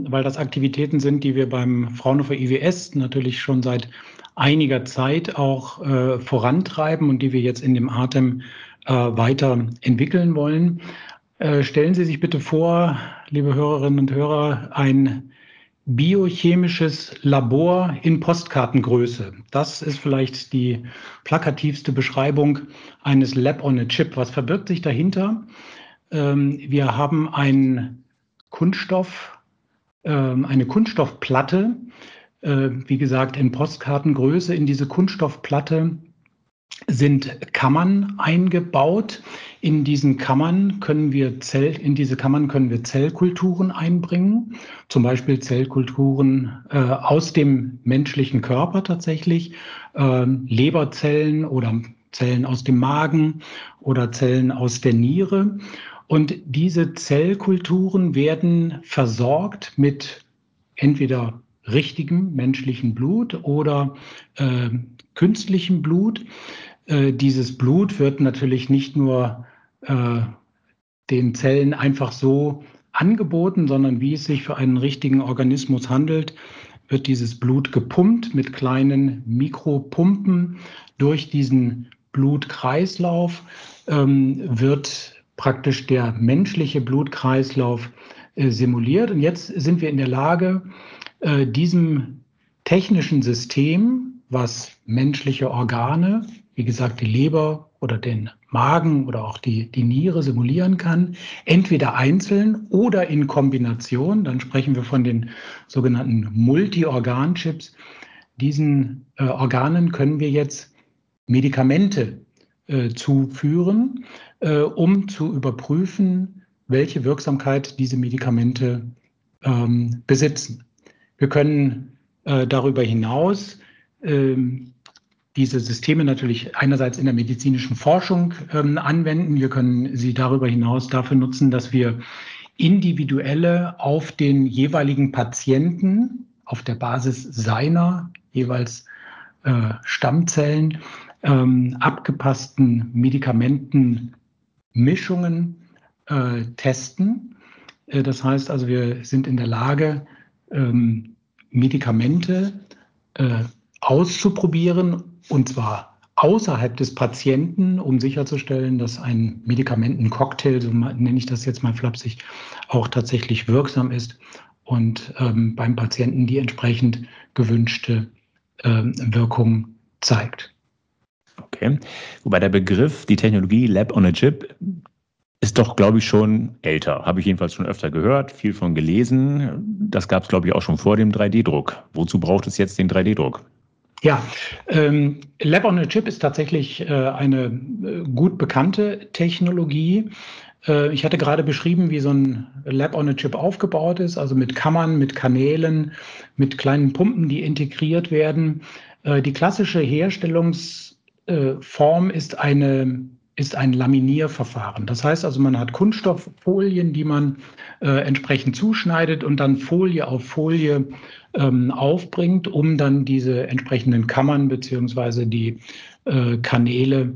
weil das Aktivitäten sind, die wir beim Fraunhofer IWS natürlich schon seit einiger Zeit auch vorantreiben und die wir jetzt in dem ATEM weiter entwickeln wollen. Stellen Sie sich bitte vor, liebe Hörerinnen und Hörer, ein biochemisches Labor in Postkartengröße. Das ist vielleicht die plakativste Beschreibung eines Lab on a Chip. Was verbirgt sich dahinter? Wir haben eine Kunststoffplatte, wie gesagt in Postkartengröße. In diese Kunststoffplatte sind Kammern eingebaut. In diesen Kammern können wir Zellkulturen einbringen, zum Beispiel Zellkulturen aus dem menschlichen Körper tatsächlich, Leberzellen oder Zellen aus dem Magen oder Zellen aus der Niere. Und diese Zellkulturen werden versorgt mit entweder richtigem menschlichen Blut oder künstlichem Blut. Dieses Blut wird natürlich nicht nur den Zellen einfach so angeboten, sondern wie es sich für einen richtigen Organismus handelt, wird dieses Blut gepumpt mit kleinen Mikropumpen. Durch diesen Blutkreislauf wird praktisch der menschliche Blutkreislauf simuliert. Und jetzt sind wir in der Lage, diesem technischen System, was menschliche Organe, wie gesagt die Leber oder den Magen oder auch die Niere simulieren kann, entweder einzeln oder in Kombination, dann sprechen wir von den sogenannten Multi-Organ-Chips, diesen Organen können wir jetzt Medikamente zuführen, um zu überprüfen, welche Wirksamkeit diese Medikamente besitzen. Wir können darüber hinaus diese Systeme natürlich einerseits in der medizinischen Forschung anwenden. Wir können sie darüber hinaus dafür nutzen, dass wir individuelle auf den jeweiligen Patienten auf der Basis seiner jeweils Stammzellen abgepassten Medikamentenmischungen testen. Das heißt also, wir sind in der Lage, Medikamente auszuprobieren, und zwar außerhalb des Patienten, um sicherzustellen, dass ein Medikamentencocktail, so nenne ich das jetzt mal flapsig, auch tatsächlich wirksam ist und beim Patienten die entsprechend gewünschte Wirkung zeigt. Okay, wobei der Begriff, die Technologie Lab on a Chip, ist doch, glaube ich, schon älter. Habe ich jedenfalls schon öfter gehört, viel von gelesen. Das gab es, glaube ich, auch schon vor dem 3D-Druck. Wozu braucht es jetzt den 3D-Druck? Ja, Lab on a Chip ist tatsächlich eine gut bekannte Technologie. Ich hatte gerade beschrieben, wie so ein Lab on a Chip aufgebaut ist, also mit Kammern, mit Kanälen, mit kleinen Pumpen, die integriert werden. Die klassische Herstellungsform ist ein Laminierverfahren. Das heißt also, man hat Kunststofffolien, die man entsprechend zuschneidet und dann Folie auf Folie aufbringt, um dann diese entsprechenden Kammern bzw. die Kanäle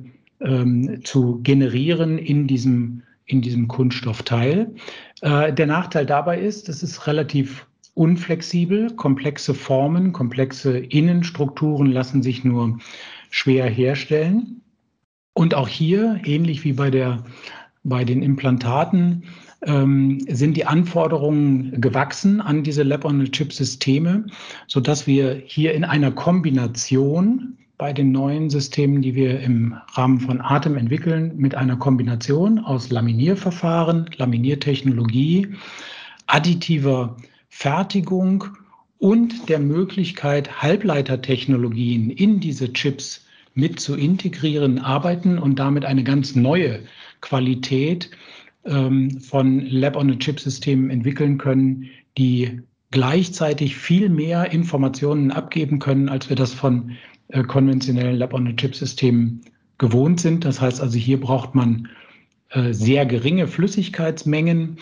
zu generieren in diesem Kunststoffteil. Der Nachteil dabei ist, es ist relativ unflexibel. Komplexe Formen, komplexe Innenstrukturen lassen sich nur schwer herstellen. Und auch hier, ähnlich wie bei den Implantaten, sind die Anforderungen gewachsen an diese Lab-on-a-Chip-Systeme, sodass wir hier in einer Kombination bei den neuen Systemen, die wir im Rahmen von ATEM entwickeln, mit einer Kombination aus Laminierverfahren, Laminiertechnologie, additiver Fertigung und der Möglichkeit, Halbleitertechnologien in diese Chips mit zu integrieren, arbeiten und damit eine ganz neue Qualität von Lab-on-a-Chip-Systemen entwickeln können, die gleichzeitig viel mehr Informationen abgeben können, als wir das von konventionellen Lab-on-a-Chip-Systemen gewohnt sind. Das heißt also, hier braucht man sehr geringe Flüssigkeitsmengen,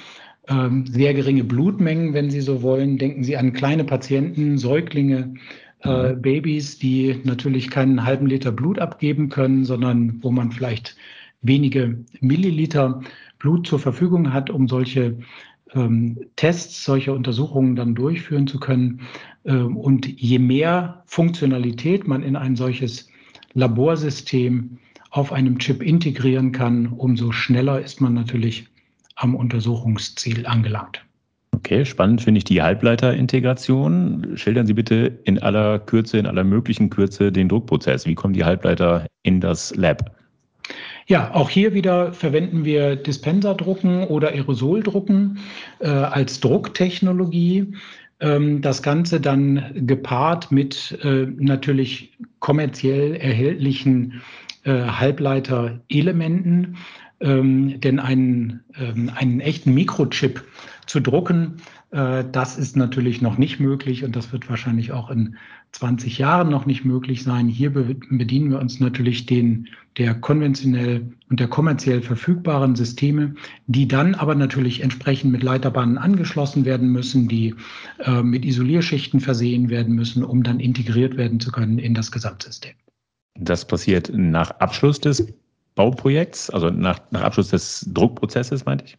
sehr geringe Blutmengen, wenn Sie so wollen. Denken Sie an kleine Patienten, Säuglinge, Babys, die natürlich keinen halben Liter Blut abgeben können, sondern wo man vielleicht wenige Milliliter Blut zur Verfügung hat, um solche Tests, solche Untersuchungen dann durchführen zu können. Und je mehr Funktionalität man in ein solches Laborsystem auf einem Chip integrieren kann, umso schneller ist man natürlich am Untersuchungsziel angelangt. Okay, spannend finde ich die Halbleiterintegration. Schildern Sie bitte in aller möglichen Kürze den Druckprozess. Wie kommen die Halbleiter in das Lab? Ja, auch hier wieder verwenden wir Dispenserdrucken oder Aerosoldrucken als Drucktechnologie. Das Ganze dann gepaart mit natürlich kommerziell erhältlichen Halbleiterelementen. Denn einen echten Mikrochip zu drucken, das ist natürlich noch nicht möglich und das wird wahrscheinlich auch in 20 Jahren noch nicht möglich sein. Hier bedienen wir uns natürlich der konventionell und der kommerziell verfügbaren Systeme, die dann aber natürlich entsprechend mit Leiterbahnen angeschlossen werden müssen, die mit Isolierschichten versehen werden müssen, um dann integriert werden zu können in das Gesamtsystem. Das passiert nach Abschluss des Bauprojekts, also nach Abschluss des Druckprozesses, meinte ich?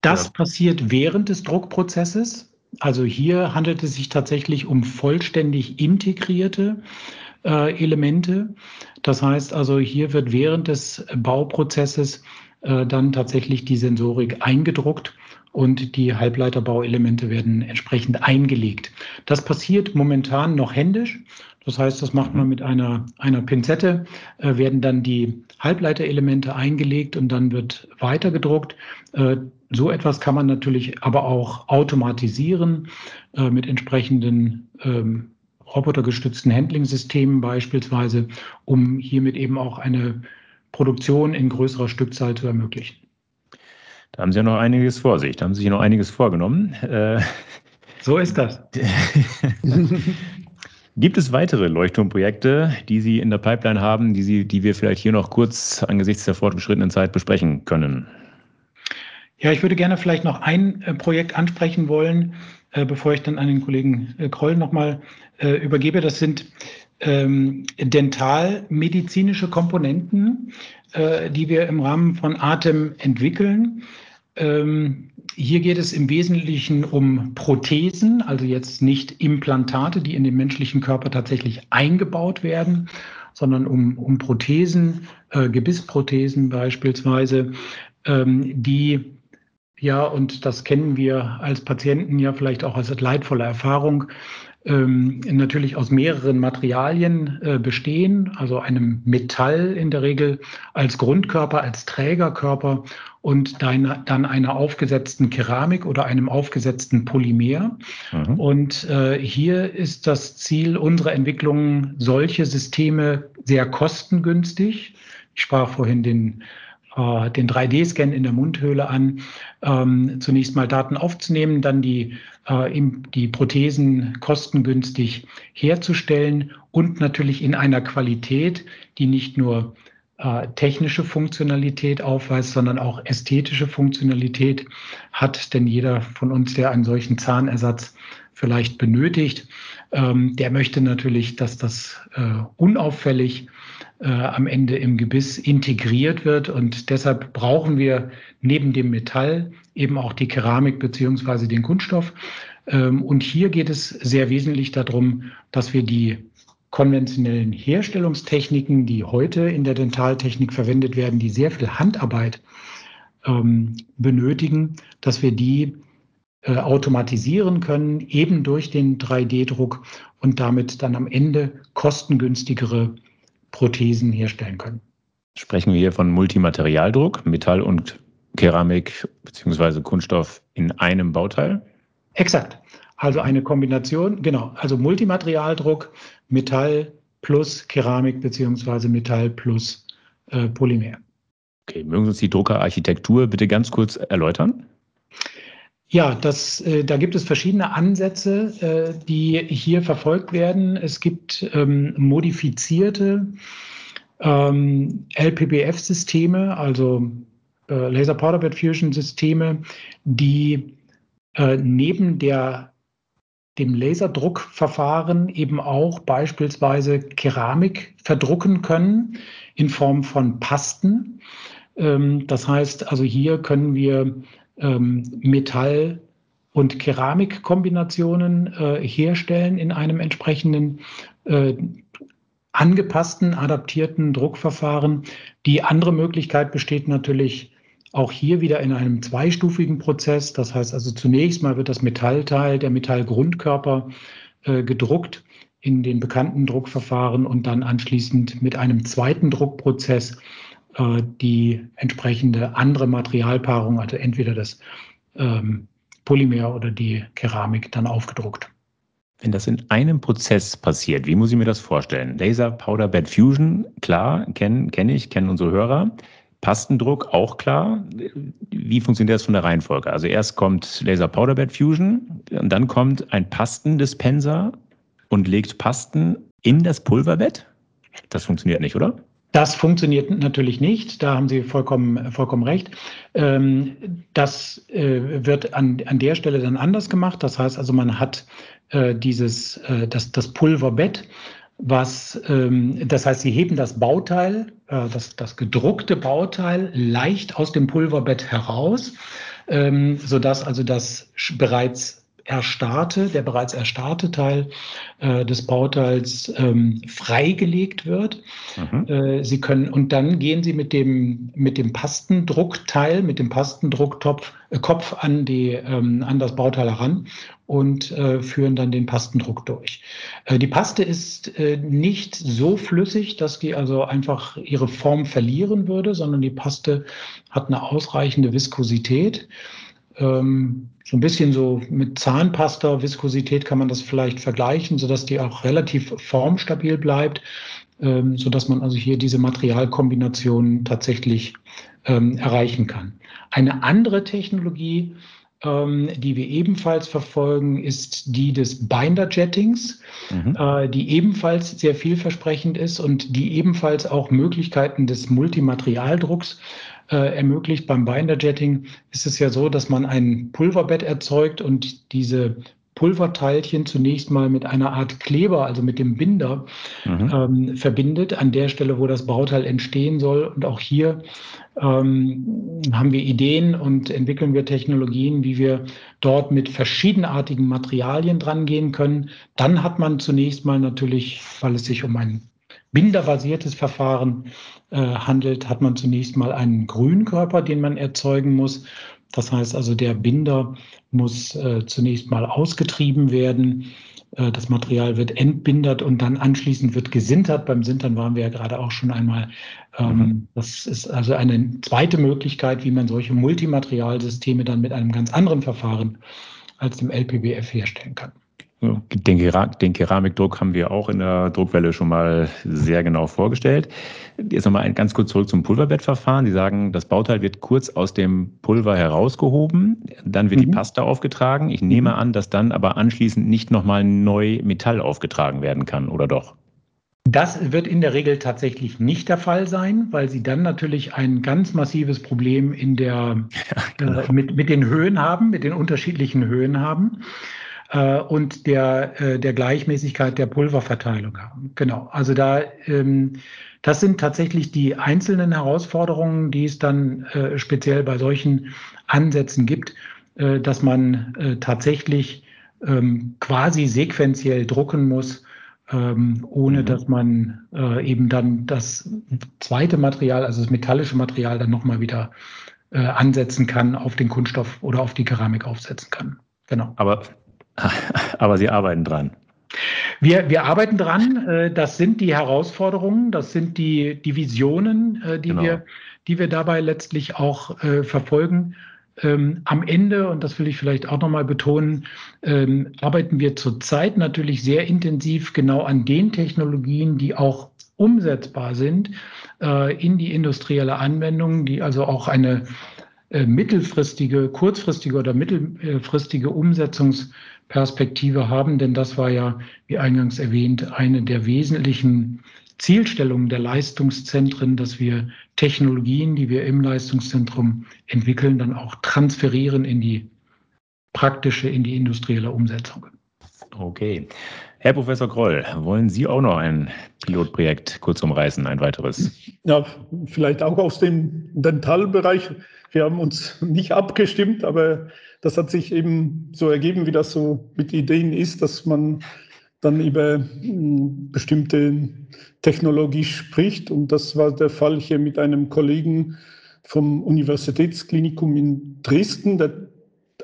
Das passiert während des Druckprozesses. Also hier handelt es sich tatsächlich um vollständig integrierte Elemente. Das heißt also, hier wird während des Bauprozesses dann tatsächlich die Sensorik eingedruckt und die Halbleiterbauelemente werden entsprechend eingelegt. Das passiert momentan noch händisch. Das heißt, das macht man mit einer Pinzette, werden dann die Halbleiterelemente eingelegt und dann wird weitergedruckt. So etwas kann man natürlich aber auch automatisieren mit entsprechenden robotergestützten Handling-Systemen beispielsweise, um hiermit eben auch eine Produktion in größerer Stückzahl zu ermöglichen. Da haben Sie ja noch einiges vor sich, da haben Sie sich noch einiges vorgenommen. So ist das. Gibt es weitere Leuchtturmprojekte, die Sie in der Pipeline haben, die wir vielleicht hier noch kurz angesichts der fortgeschrittenen Zeit besprechen können? Ja, ich würde gerne vielleicht noch ein Projekt ansprechen wollen, bevor ich dann an den Kollegen Kroll nochmal übergebe. Das sind dentalmedizinische Komponenten, die wir im Rahmen von ATEM entwickeln. Hier geht es im Wesentlichen um Prothesen, also jetzt nicht Implantate, die in den menschlichen Körper tatsächlich eingebaut werden, sondern um Prothesen, Gebissprothesen beispielsweise, die, ja, und das kennen wir als Patienten ja vielleicht auch als leidvolle Erfahrung, natürlich aus mehreren Materialien bestehen, also einem Metall in der Regel als Grundkörper, als Trägerkörper und dann einer aufgesetzten Keramik oder einem aufgesetzten Polymer. Mhm. Und hier ist das Ziel unserer Entwicklung, solche Systeme sehr kostengünstig. Ich sprach vorhin den 3D-Scan in der Mundhöhle an, zunächst mal Daten aufzunehmen, dann die Prothesen kostengünstig herzustellen und natürlich in einer Qualität, die nicht nur technische Funktionalität aufweist, sondern auch ästhetische Funktionalität hat, denn jeder von uns, der einen solchen Zahnersatz vielleicht benötigt, der möchte natürlich, dass das unauffällig am Ende im Gebiss integriert wird. Und deshalb brauchen wir neben dem Metall eben auch die Keramik bzw. den Kunststoff. Und hier geht es sehr wesentlich darum, dass wir die konventionellen Herstellungstechniken, die heute in der Dentaltechnik verwendet werden, die sehr viel Handarbeit benötigen, dass wir die automatisieren können, eben durch den 3D-Druck und damit dann am Ende kostengünstigere Prothesen herstellen können. Sprechen wir hier von Multimaterialdruck, Metall und Keramik bzw. Kunststoff in einem Bauteil? Exakt. Also eine Kombination, genau. Also Multimaterialdruck, Metall plus Keramik bzw. Metall plus Polymer. Okay, mögen Sie uns die Druckerarchitektur bitte ganz kurz erläutern? Ja, da gibt es verschiedene Ansätze, die hier verfolgt werden. Es gibt modifizierte LPBF-Systeme, also Laser Powder Bed Fusion-Systeme, die neben dem Laserdruckverfahren eben auch beispielsweise Keramik verdrucken können in Form von Pasten. Das heißt, also hier können wir Metall- und Keramikkombinationen herstellen in einem entsprechenden angepassten, adaptierten Druckverfahren. Die andere Möglichkeit besteht natürlich auch hier wieder in einem zweistufigen Prozess. Das heißt also, zunächst mal wird das Metallteil, der Metallgrundkörper gedruckt in den bekannten Druckverfahren und dann anschließend mit einem zweiten Druckprozess die entsprechende andere Materialpaarung, also entweder das Polymer oder die Keramik, dann aufgedruckt. Wenn das in einem Prozess passiert, wie muss ich mir das vorstellen? Laser Powder Bed Fusion, klar, kennen unsere Hörer. Pastendruck, auch klar. Wie funktioniert das von der Reihenfolge? Also erst kommt Laser Powder Bed Fusion und dann kommt ein Pastendispenser und legt Pasten in das Pulverbett? Das funktioniert nicht, oder? Das funktioniert natürlich nicht, da haben Sie vollkommen recht. Das wird an der Stelle dann anders gemacht. Das heißt also, man hat das Pulverbett, das heißt, Sie heben das Bauteil, das gedruckte Bauteil leicht aus dem Pulverbett heraus, sodass also das bereits erstarrte Teil des Bauteils freigelegt wird. Mhm. Und dann gehen Sie mit dem Pastendruckteil, mit dem Pastendruckkopf an das Bauteil heran und führen dann den Pastendruck durch. Die Paste ist nicht so flüssig, dass die also einfach ihre Form verlieren würde, sondern die Paste hat eine ausreichende Viskosität. So ein bisschen so mit Zahnpasta, Viskosität kann man das vielleicht vergleichen, sodass die auch relativ formstabil bleibt, sodass man also hier diese Materialkombinationen tatsächlich erreichen kann. Eine andere Technologie die wir ebenfalls verfolgen, ist die des Binder-Jettings, die ebenfalls sehr vielversprechend ist und die ebenfalls auch Möglichkeiten des Multimaterialdrucks ermöglicht. Beim Binder-Jetting ist es ja so, dass man ein Pulverbett erzeugt und diese Pulverteilchen zunächst mal mit einer Art Kleber, also mit dem Binder, verbindet, an der Stelle, wo das Bauteil entstehen soll. Und auch hier haben wir Ideen und entwickeln wir Technologien, wie wir dort mit verschiedenartigen Materialien dran gehen können. Dann hat man zunächst mal natürlich, weil es sich um ein binderbasiertes Verfahren handelt, hat man zunächst mal einen Grünkörper, den man erzeugen muss. Das heißt also, der Binder muss zunächst mal ausgetrieben werden. Das Material wird entbindert und dann anschließend wird gesintert. Beim Sintern waren wir ja gerade auch schon einmal. Das ist also eine zweite Möglichkeit, wie man solche Multimaterialsysteme dann mit einem ganz anderen Verfahren als dem LPBF herstellen kann. Den Keramikdruck haben wir auch in der Druckwelle schon mal sehr genau vorgestellt. Jetzt nochmal ganz kurz zurück zum Pulverbettverfahren. Sie sagen, das Bauteil wird kurz aus dem Pulver herausgehoben, dann wird die Paste aufgetragen. Ich nehme an, dass dann aber anschließend nicht nochmal neu Metall aufgetragen werden kann, oder doch? Das wird in der Regel tatsächlich nicht der Fall sein, weil Sie dann natürlich ein ganz massives Problem in der, mit den Höhen haben, mit den unterschiedlichen Höhen haben. Und der Gleichmäßigkeit der Pulververteilung haben. Genau, also das sind tatsächlich die einzelnen Herausforderungen, die es dann speziell bei solchen Ansätzen gibt, dass man tatsächlich quasi sequenziell drucken muss, ohne dass man eben dann das zweite Material, also das metallische Material, dann nochmal wieder ansetzen kann, auf den Kunststoff oder auf die Keramik aufsetzen kann. Genau. Aber Sie arbeiten dran. Wir arbeiten dran. Das sind die Herausforderungen, das sind die Visionen, die wir dabei letztlich auch verfolgen. Am Ende, und das will ich vielleicht auch nochmal betonen, arbeiten wir zurzeit natürlich sehr intensiv genau an den Technologien, die auch umsetzbar sind in die industrielle Anwendung, die also auch eine mittelfristige, kurzfristige oder mittelfristige Umsetzungsperspektive haben. Denn das war ja, wie eingangs erwähnt, eine der wesentlichen Zielstellungen der Leistungszentren, dass wir Technologien, die wir im Leistungszentrum entwickeln, dann auch transferieren in die praktische, in die industrielle Umsetzung. Okay. Herr Professor Kroll, wollen Sie auch noch ein Pilotprojekt kurz umreißen, ein weiteres? Ja, vielleicht auch aus dem Dentalbereich. Wir haben uns nicht abgestimmt, aber das hat sich eben so ergeben, wie das so mit Ideen ist, dass man dann über bestimmte Technologie spricht. Und das war der Fall hier mit einem Kollegen vom Universitätsklinikum in Dresden, der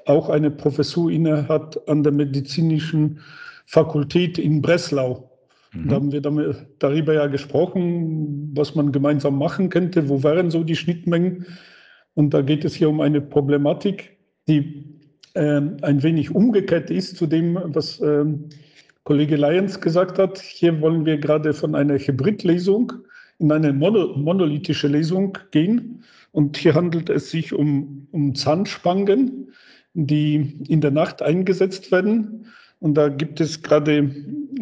auch eine Professur inne hat an der medizinischen Fakultät in Breslau. Da haben wir darüber ja gesprochen, was man gemeinsam machen könnte, wo wären so die Schnittmengen. Und da geht es hier um eine Problematik, die ein wenig umgekehrt ist zu dem, was Kollege Leyens gesagt hat. Hier wollen wir gerade von einer Hybridlesung in eine monolithische Lesung gehen. Und hier handelt es sich um Zahnspangen, die in der Nacht eingesetzt werden. Und da gibt es gerade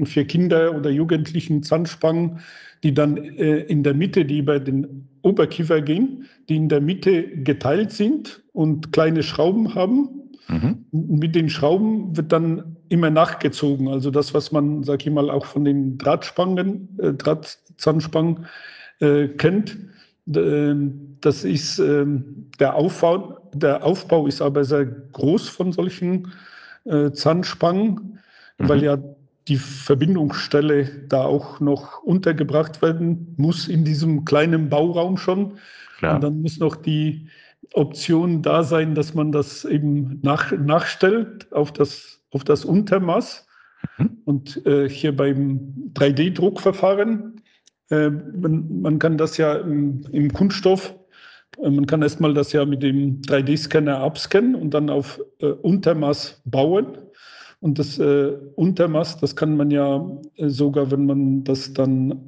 für Kinder oder Jugendlichen Zahnspangen, die dann in der Mitte, die über den Oberkiefer gehen, die in der Mitte geteilt sind und kleine Schrauben haben. Mit den Schrauben wird dann immer nachgezogen. Also das, was man, sag ich mal, auch von den Drahtzahnspangen kennt. Das ist der Aufbau ist aber sehr groß von solchen Zahnspangen, weil ja die Verbindungsstelle da auch noch untergebracht werden muss in diesem kleinen Bauraum schon. Klar. Und dann muss noch die Option da sein, dass man das eben nachstellt auf das Untermaß. Und hier beim 3D-Druckverfahren, man kann das ja im Kunststoff, man kann erstmal das ja mit dem 3D-Scanner abscannen und dann auf Untermaß bauen. Und das Untermaß, das kann man ja sogar, wenn man das dann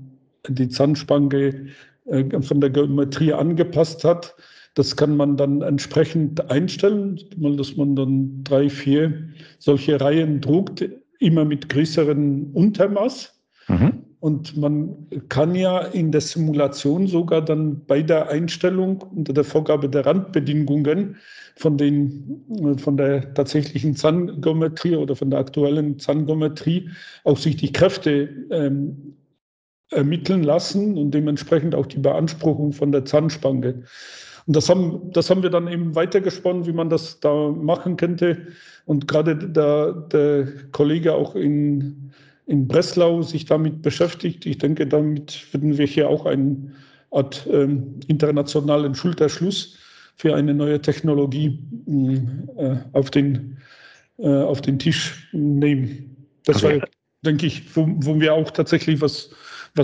die Zahnspange von der Geometrie angepasst hat, Das kann man dann entsprechend einstellen, dass man dann 3, 4 solche Reihen druckt, immer mit größeren Untermaß. Mhm. Und man kann ja in der Simulation sogar dann bei der Einstellung unter der Vorgabe der Randbedingungen von der tatsächlichen Zahngeometrie oder von der aktuellen Zahngeometrie auch sich die Kräfte ermitteln lassen und dementsprechend auch die Beanspruchung von der Zahnspange. Und das haben wir dann eben weitergesponnen, wie man das da machen könnte. Und gerade da der Kollege auch in Breslau sich damit beschäftigt. Ich denke, damit würden wir hier auch eine Art internationalen Schulterschluss für eine neue Technologie auf den Tisch nehmen. Das war, denke ich, wo wir auch tatsächlich was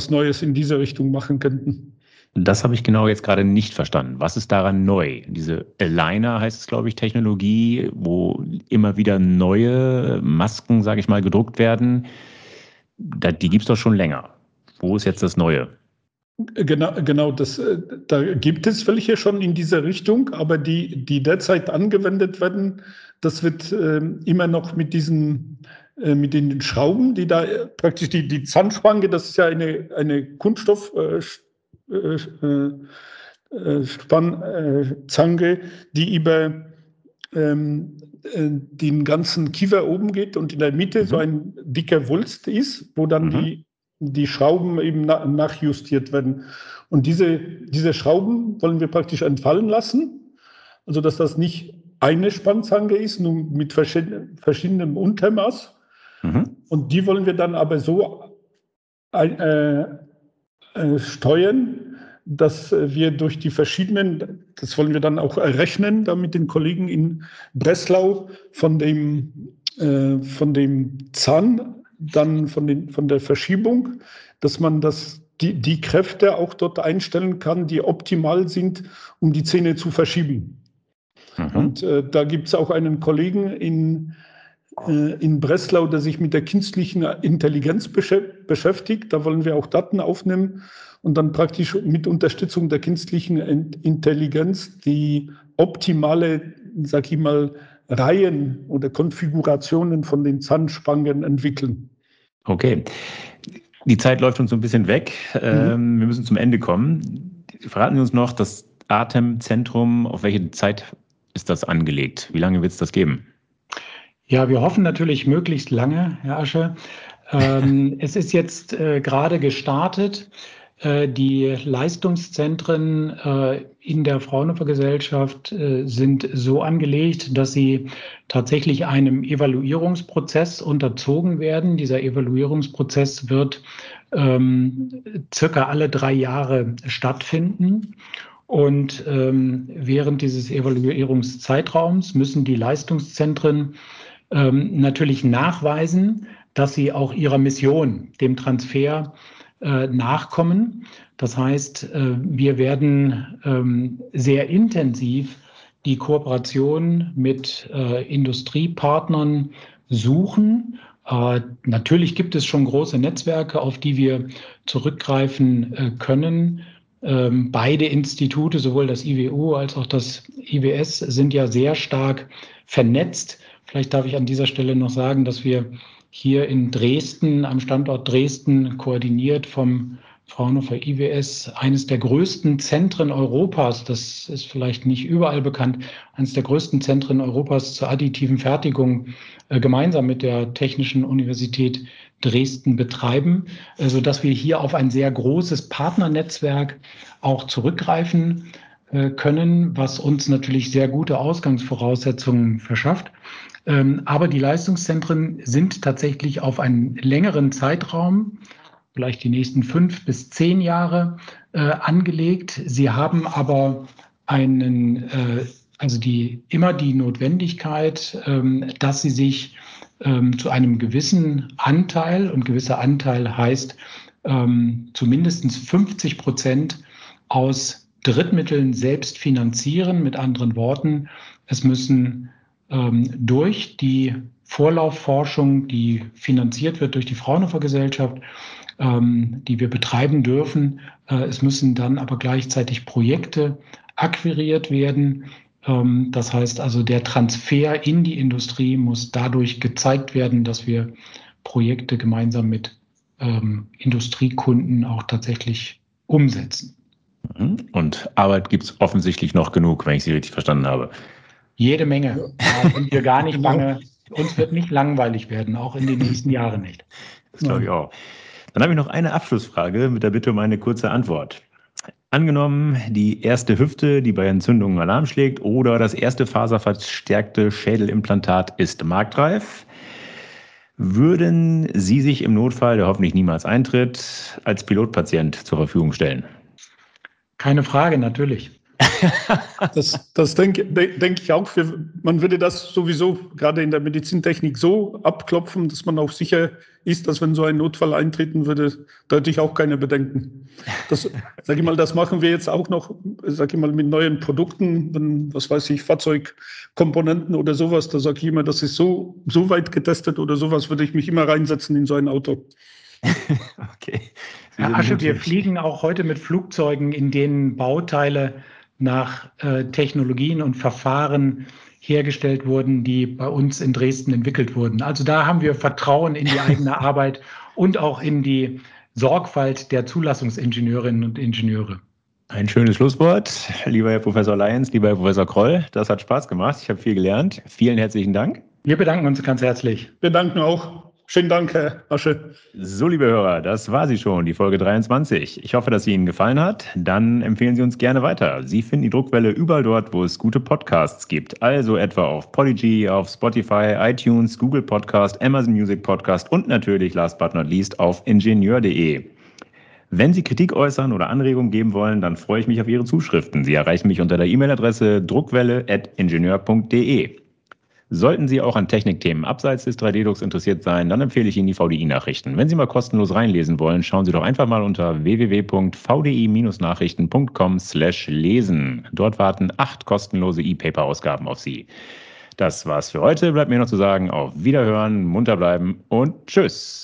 Neues in dieser Richtung machen könnten. Das habe ich genau jetzt gerade nicht verstanden. Was ist daran neu? Diese Aligner heißt es, glaube ich, Technologie, wo immer wieder neue Masken, sage ich mal, gedruckt werden. Die gibt es doch schon länger. Wo ist jetzt das Neue? Genau, da gibt es welche schon in dieser Richtung, aber die derzeit angewendet werden, das wird immer noch mit den Schrauben, die da praktisch die Zahnspange, das ist ja eine Kunststoffzange, die über den ganzen Kiefer oben geht und in der Mitte so ein dicker Wulst ist, wo dann die Schrauben eben nachjustiert werden. Und diese Schrauben wollen wir praktisch entfallen lassen, also dass das nicht eine Spannzange ist, nur mit verschiedenem Untermaß. Mhm. Und die wollen wir dann aber so steuern, dass wir durch die verschiedenen, das wollen wir dann auch errechnen, da mit den Kollegen in Breslau von dem Zahn, dann von der Verschiebung, dass man die Kräfte auch dort einstellen kann, die optimal sind, um die Zähne zu verschieben. Mhm. Und da gibt es auch einen Kollegen in Breslau, der sich mit der künstlichen Intelligenz beschäftigt. Da wollen wir auch Daten aufnehmen und dann praktisch mit Unterstützung der künstlichen Intelligenz die optimale, sag ich mal, Reihen oder Konfigurationen von den Zahnspangen entwickeln. Okay. Die Zeit läuft uns so ein bisschen weg. Wir müssen zum Ende kommen. Verraten Sie uns noch das ATEM-Zentrum. Auf welche Zeit ist das angelegt? Wie lange wird es das geben? Ja, wir hoffen natürlich möglichst lange, Herr Asche. Es ist jetzt gerade gestartet. Die Leistungszentren in der Fraunhofer-Gesellschaft sind so angelegt, dass sie tatsächlich einem Evaluierungsprozess unterzogen werden. Dieser Evaluierungsprozess wird circa alle 3 Jahre stattfinden. Und während dieses Evaluierungszeitraums müssen die Leistungszentren natürlich nachweisen, dass sie auch ihrer Mission, dem Transfer, nachkommen. Das heißt, wir werden sehr intensiv die Kooperation mit Industriepartnern suchen. Natürlich gibt es schon große Netzwerke, auf die wir zurückgreifen können. Beide Institute, sowohl das IWU als auch das IWS, sind ja sehr stark vernetzt. Vielleicht darf ich an dieser Stelle noch sagen, dass wir hier in Dresden, am Standort Dresden, koordiniert vom Fraunhofer IWS, eines der größten Zentren Europas, das ist vielleicht nicht überall bekannt, eines der größten Zentren Europas zur additiven Fertigung gemeinsam mit der Technischen Universität Dresden betreiben, sodass wir hier auf ein sehr großes Partnernetzwerk auch zurückgreifen können, was uns natürlich sehr gute Ausgangsvoraussetzungen verschafft. Aber die Leistungszentren sind tatsächlich auf einen längeren Zeitraum, vielleicht die nächsten 5 bis 10 Jahre, angelegt. Sie haben aber immer die Notwendigkeit, dass sie sich zu einem gewissen Anteil, und gewisser Anteil heißt zu mindestens 50% aus Drittmitteln selbst finanzieren. Mit anderen Worten, es müssen durch die Vorlaufforschung, die finanziert wird durch die Fraunhofer-Gesellschaft, die wir betreiben dürfen. Es müssen dann aber gleichzeitig Projekte akquiriert werden. Das heißt also, der Transfer in die Industrie muss dadurch gezeigt werden, dass wir Projekte gemeinsam mit Industriekunden auch tatsächlich umsetzen. Und Arbeit gibt es offensichtlich noch genug, wenn ich Sie richtig verstanden habe. Jede Menge. Da sind wir gar nicht lange. Uns wird nicht langweilig werden, auch in den nächsten Jahren nicht. Das glaube ich auch. Dann habe ich noch eine Abschlussfrage mit der Bitte um eine kurze Antwort. Angenommen, die erste Hüfte, die bei Entzündungen Alarm schlägt, oder das erste faserverstärkte Schädelimplantat ist marktreif. Würden Sie sich im Notfall, der hoffentlich niemals eintritt, als Pilotpatient zur Verfügung stellen? Keine Frage, natürlich. Das denk ich auch. Man würde das sowieso gerade in der Medizintechnik so abklopfen, dass man auch sicher ist, dass wenn so ein Notfall eintreten würde, da hätte ich auch keine Bedenken. Das machen wir jetzt auch noch, mit neuen Produkten, wenn, Fahrzeugkomponenten oder sowas. Da sage ich immer, das ist so weit getestet oder sowas, würde ich mich immer reinsetzen in so ein Auto. Okay. Herr Asche, wir fliegen auch heute mit Flugzeugen, in denen Bauteile nach Technologien und Verfahren hergestellt wurden, die bei uns in Dresden entwickelt wurden. Also da haben wir Vertrauen in die eigene Arbeit und auch in die Sorgfalt der Zulassungsingenieurinnen und Ingenieure. Ein schönes Schlusswort, lieber Herr Professor Leyens, lieber Herr Professor Kroll. Das hat Spaß gemacht, ich habe viel gelernt. Vielen herzlichen Dank. Wir bedanken uns ganz herzlich. Wir danken auch. Schönen Dank, Herr Asche. So, liebe Hörer, das war sie schon, die Folge 23. Ich hoffe, dass sie Ihnen gefallen hat. Dann empfehlen Sie uns gerne weiter. Sie finden die Druckwelle überall dort, wo es gute Podcasts gibt. Also etwa auf Podigy, auf Spotify, iTunes, Google Podcast, Amazon Music Podcast und natürlich, last but not least, auf ingenieur.de. Wenn Sie Kritik äußern oder Anregungen geben wollen, dann freue ich mich auf Ihre Zuschriften. Sie erreichen mich unter der E-Mail-Adresse druckwelle@ingenieur.de. Sollten Sie auch an Technikthemen abseits des 3D-Drucks interessiert sein, dann empfehle ich Ihnen die VDI-Nachrichten. Wenn Sie mal kostenlos reinlesen wollen, schauen Sie doch einfach mal unter www.vdi-nachrichten.com/lesen. Dort warten 8 kostenlose E-Paper-Ausgaben auf Sie. Das war's für heute. Bleibt mir noch zu sagen, auf Wiederhören, munter bleiben und tschüss.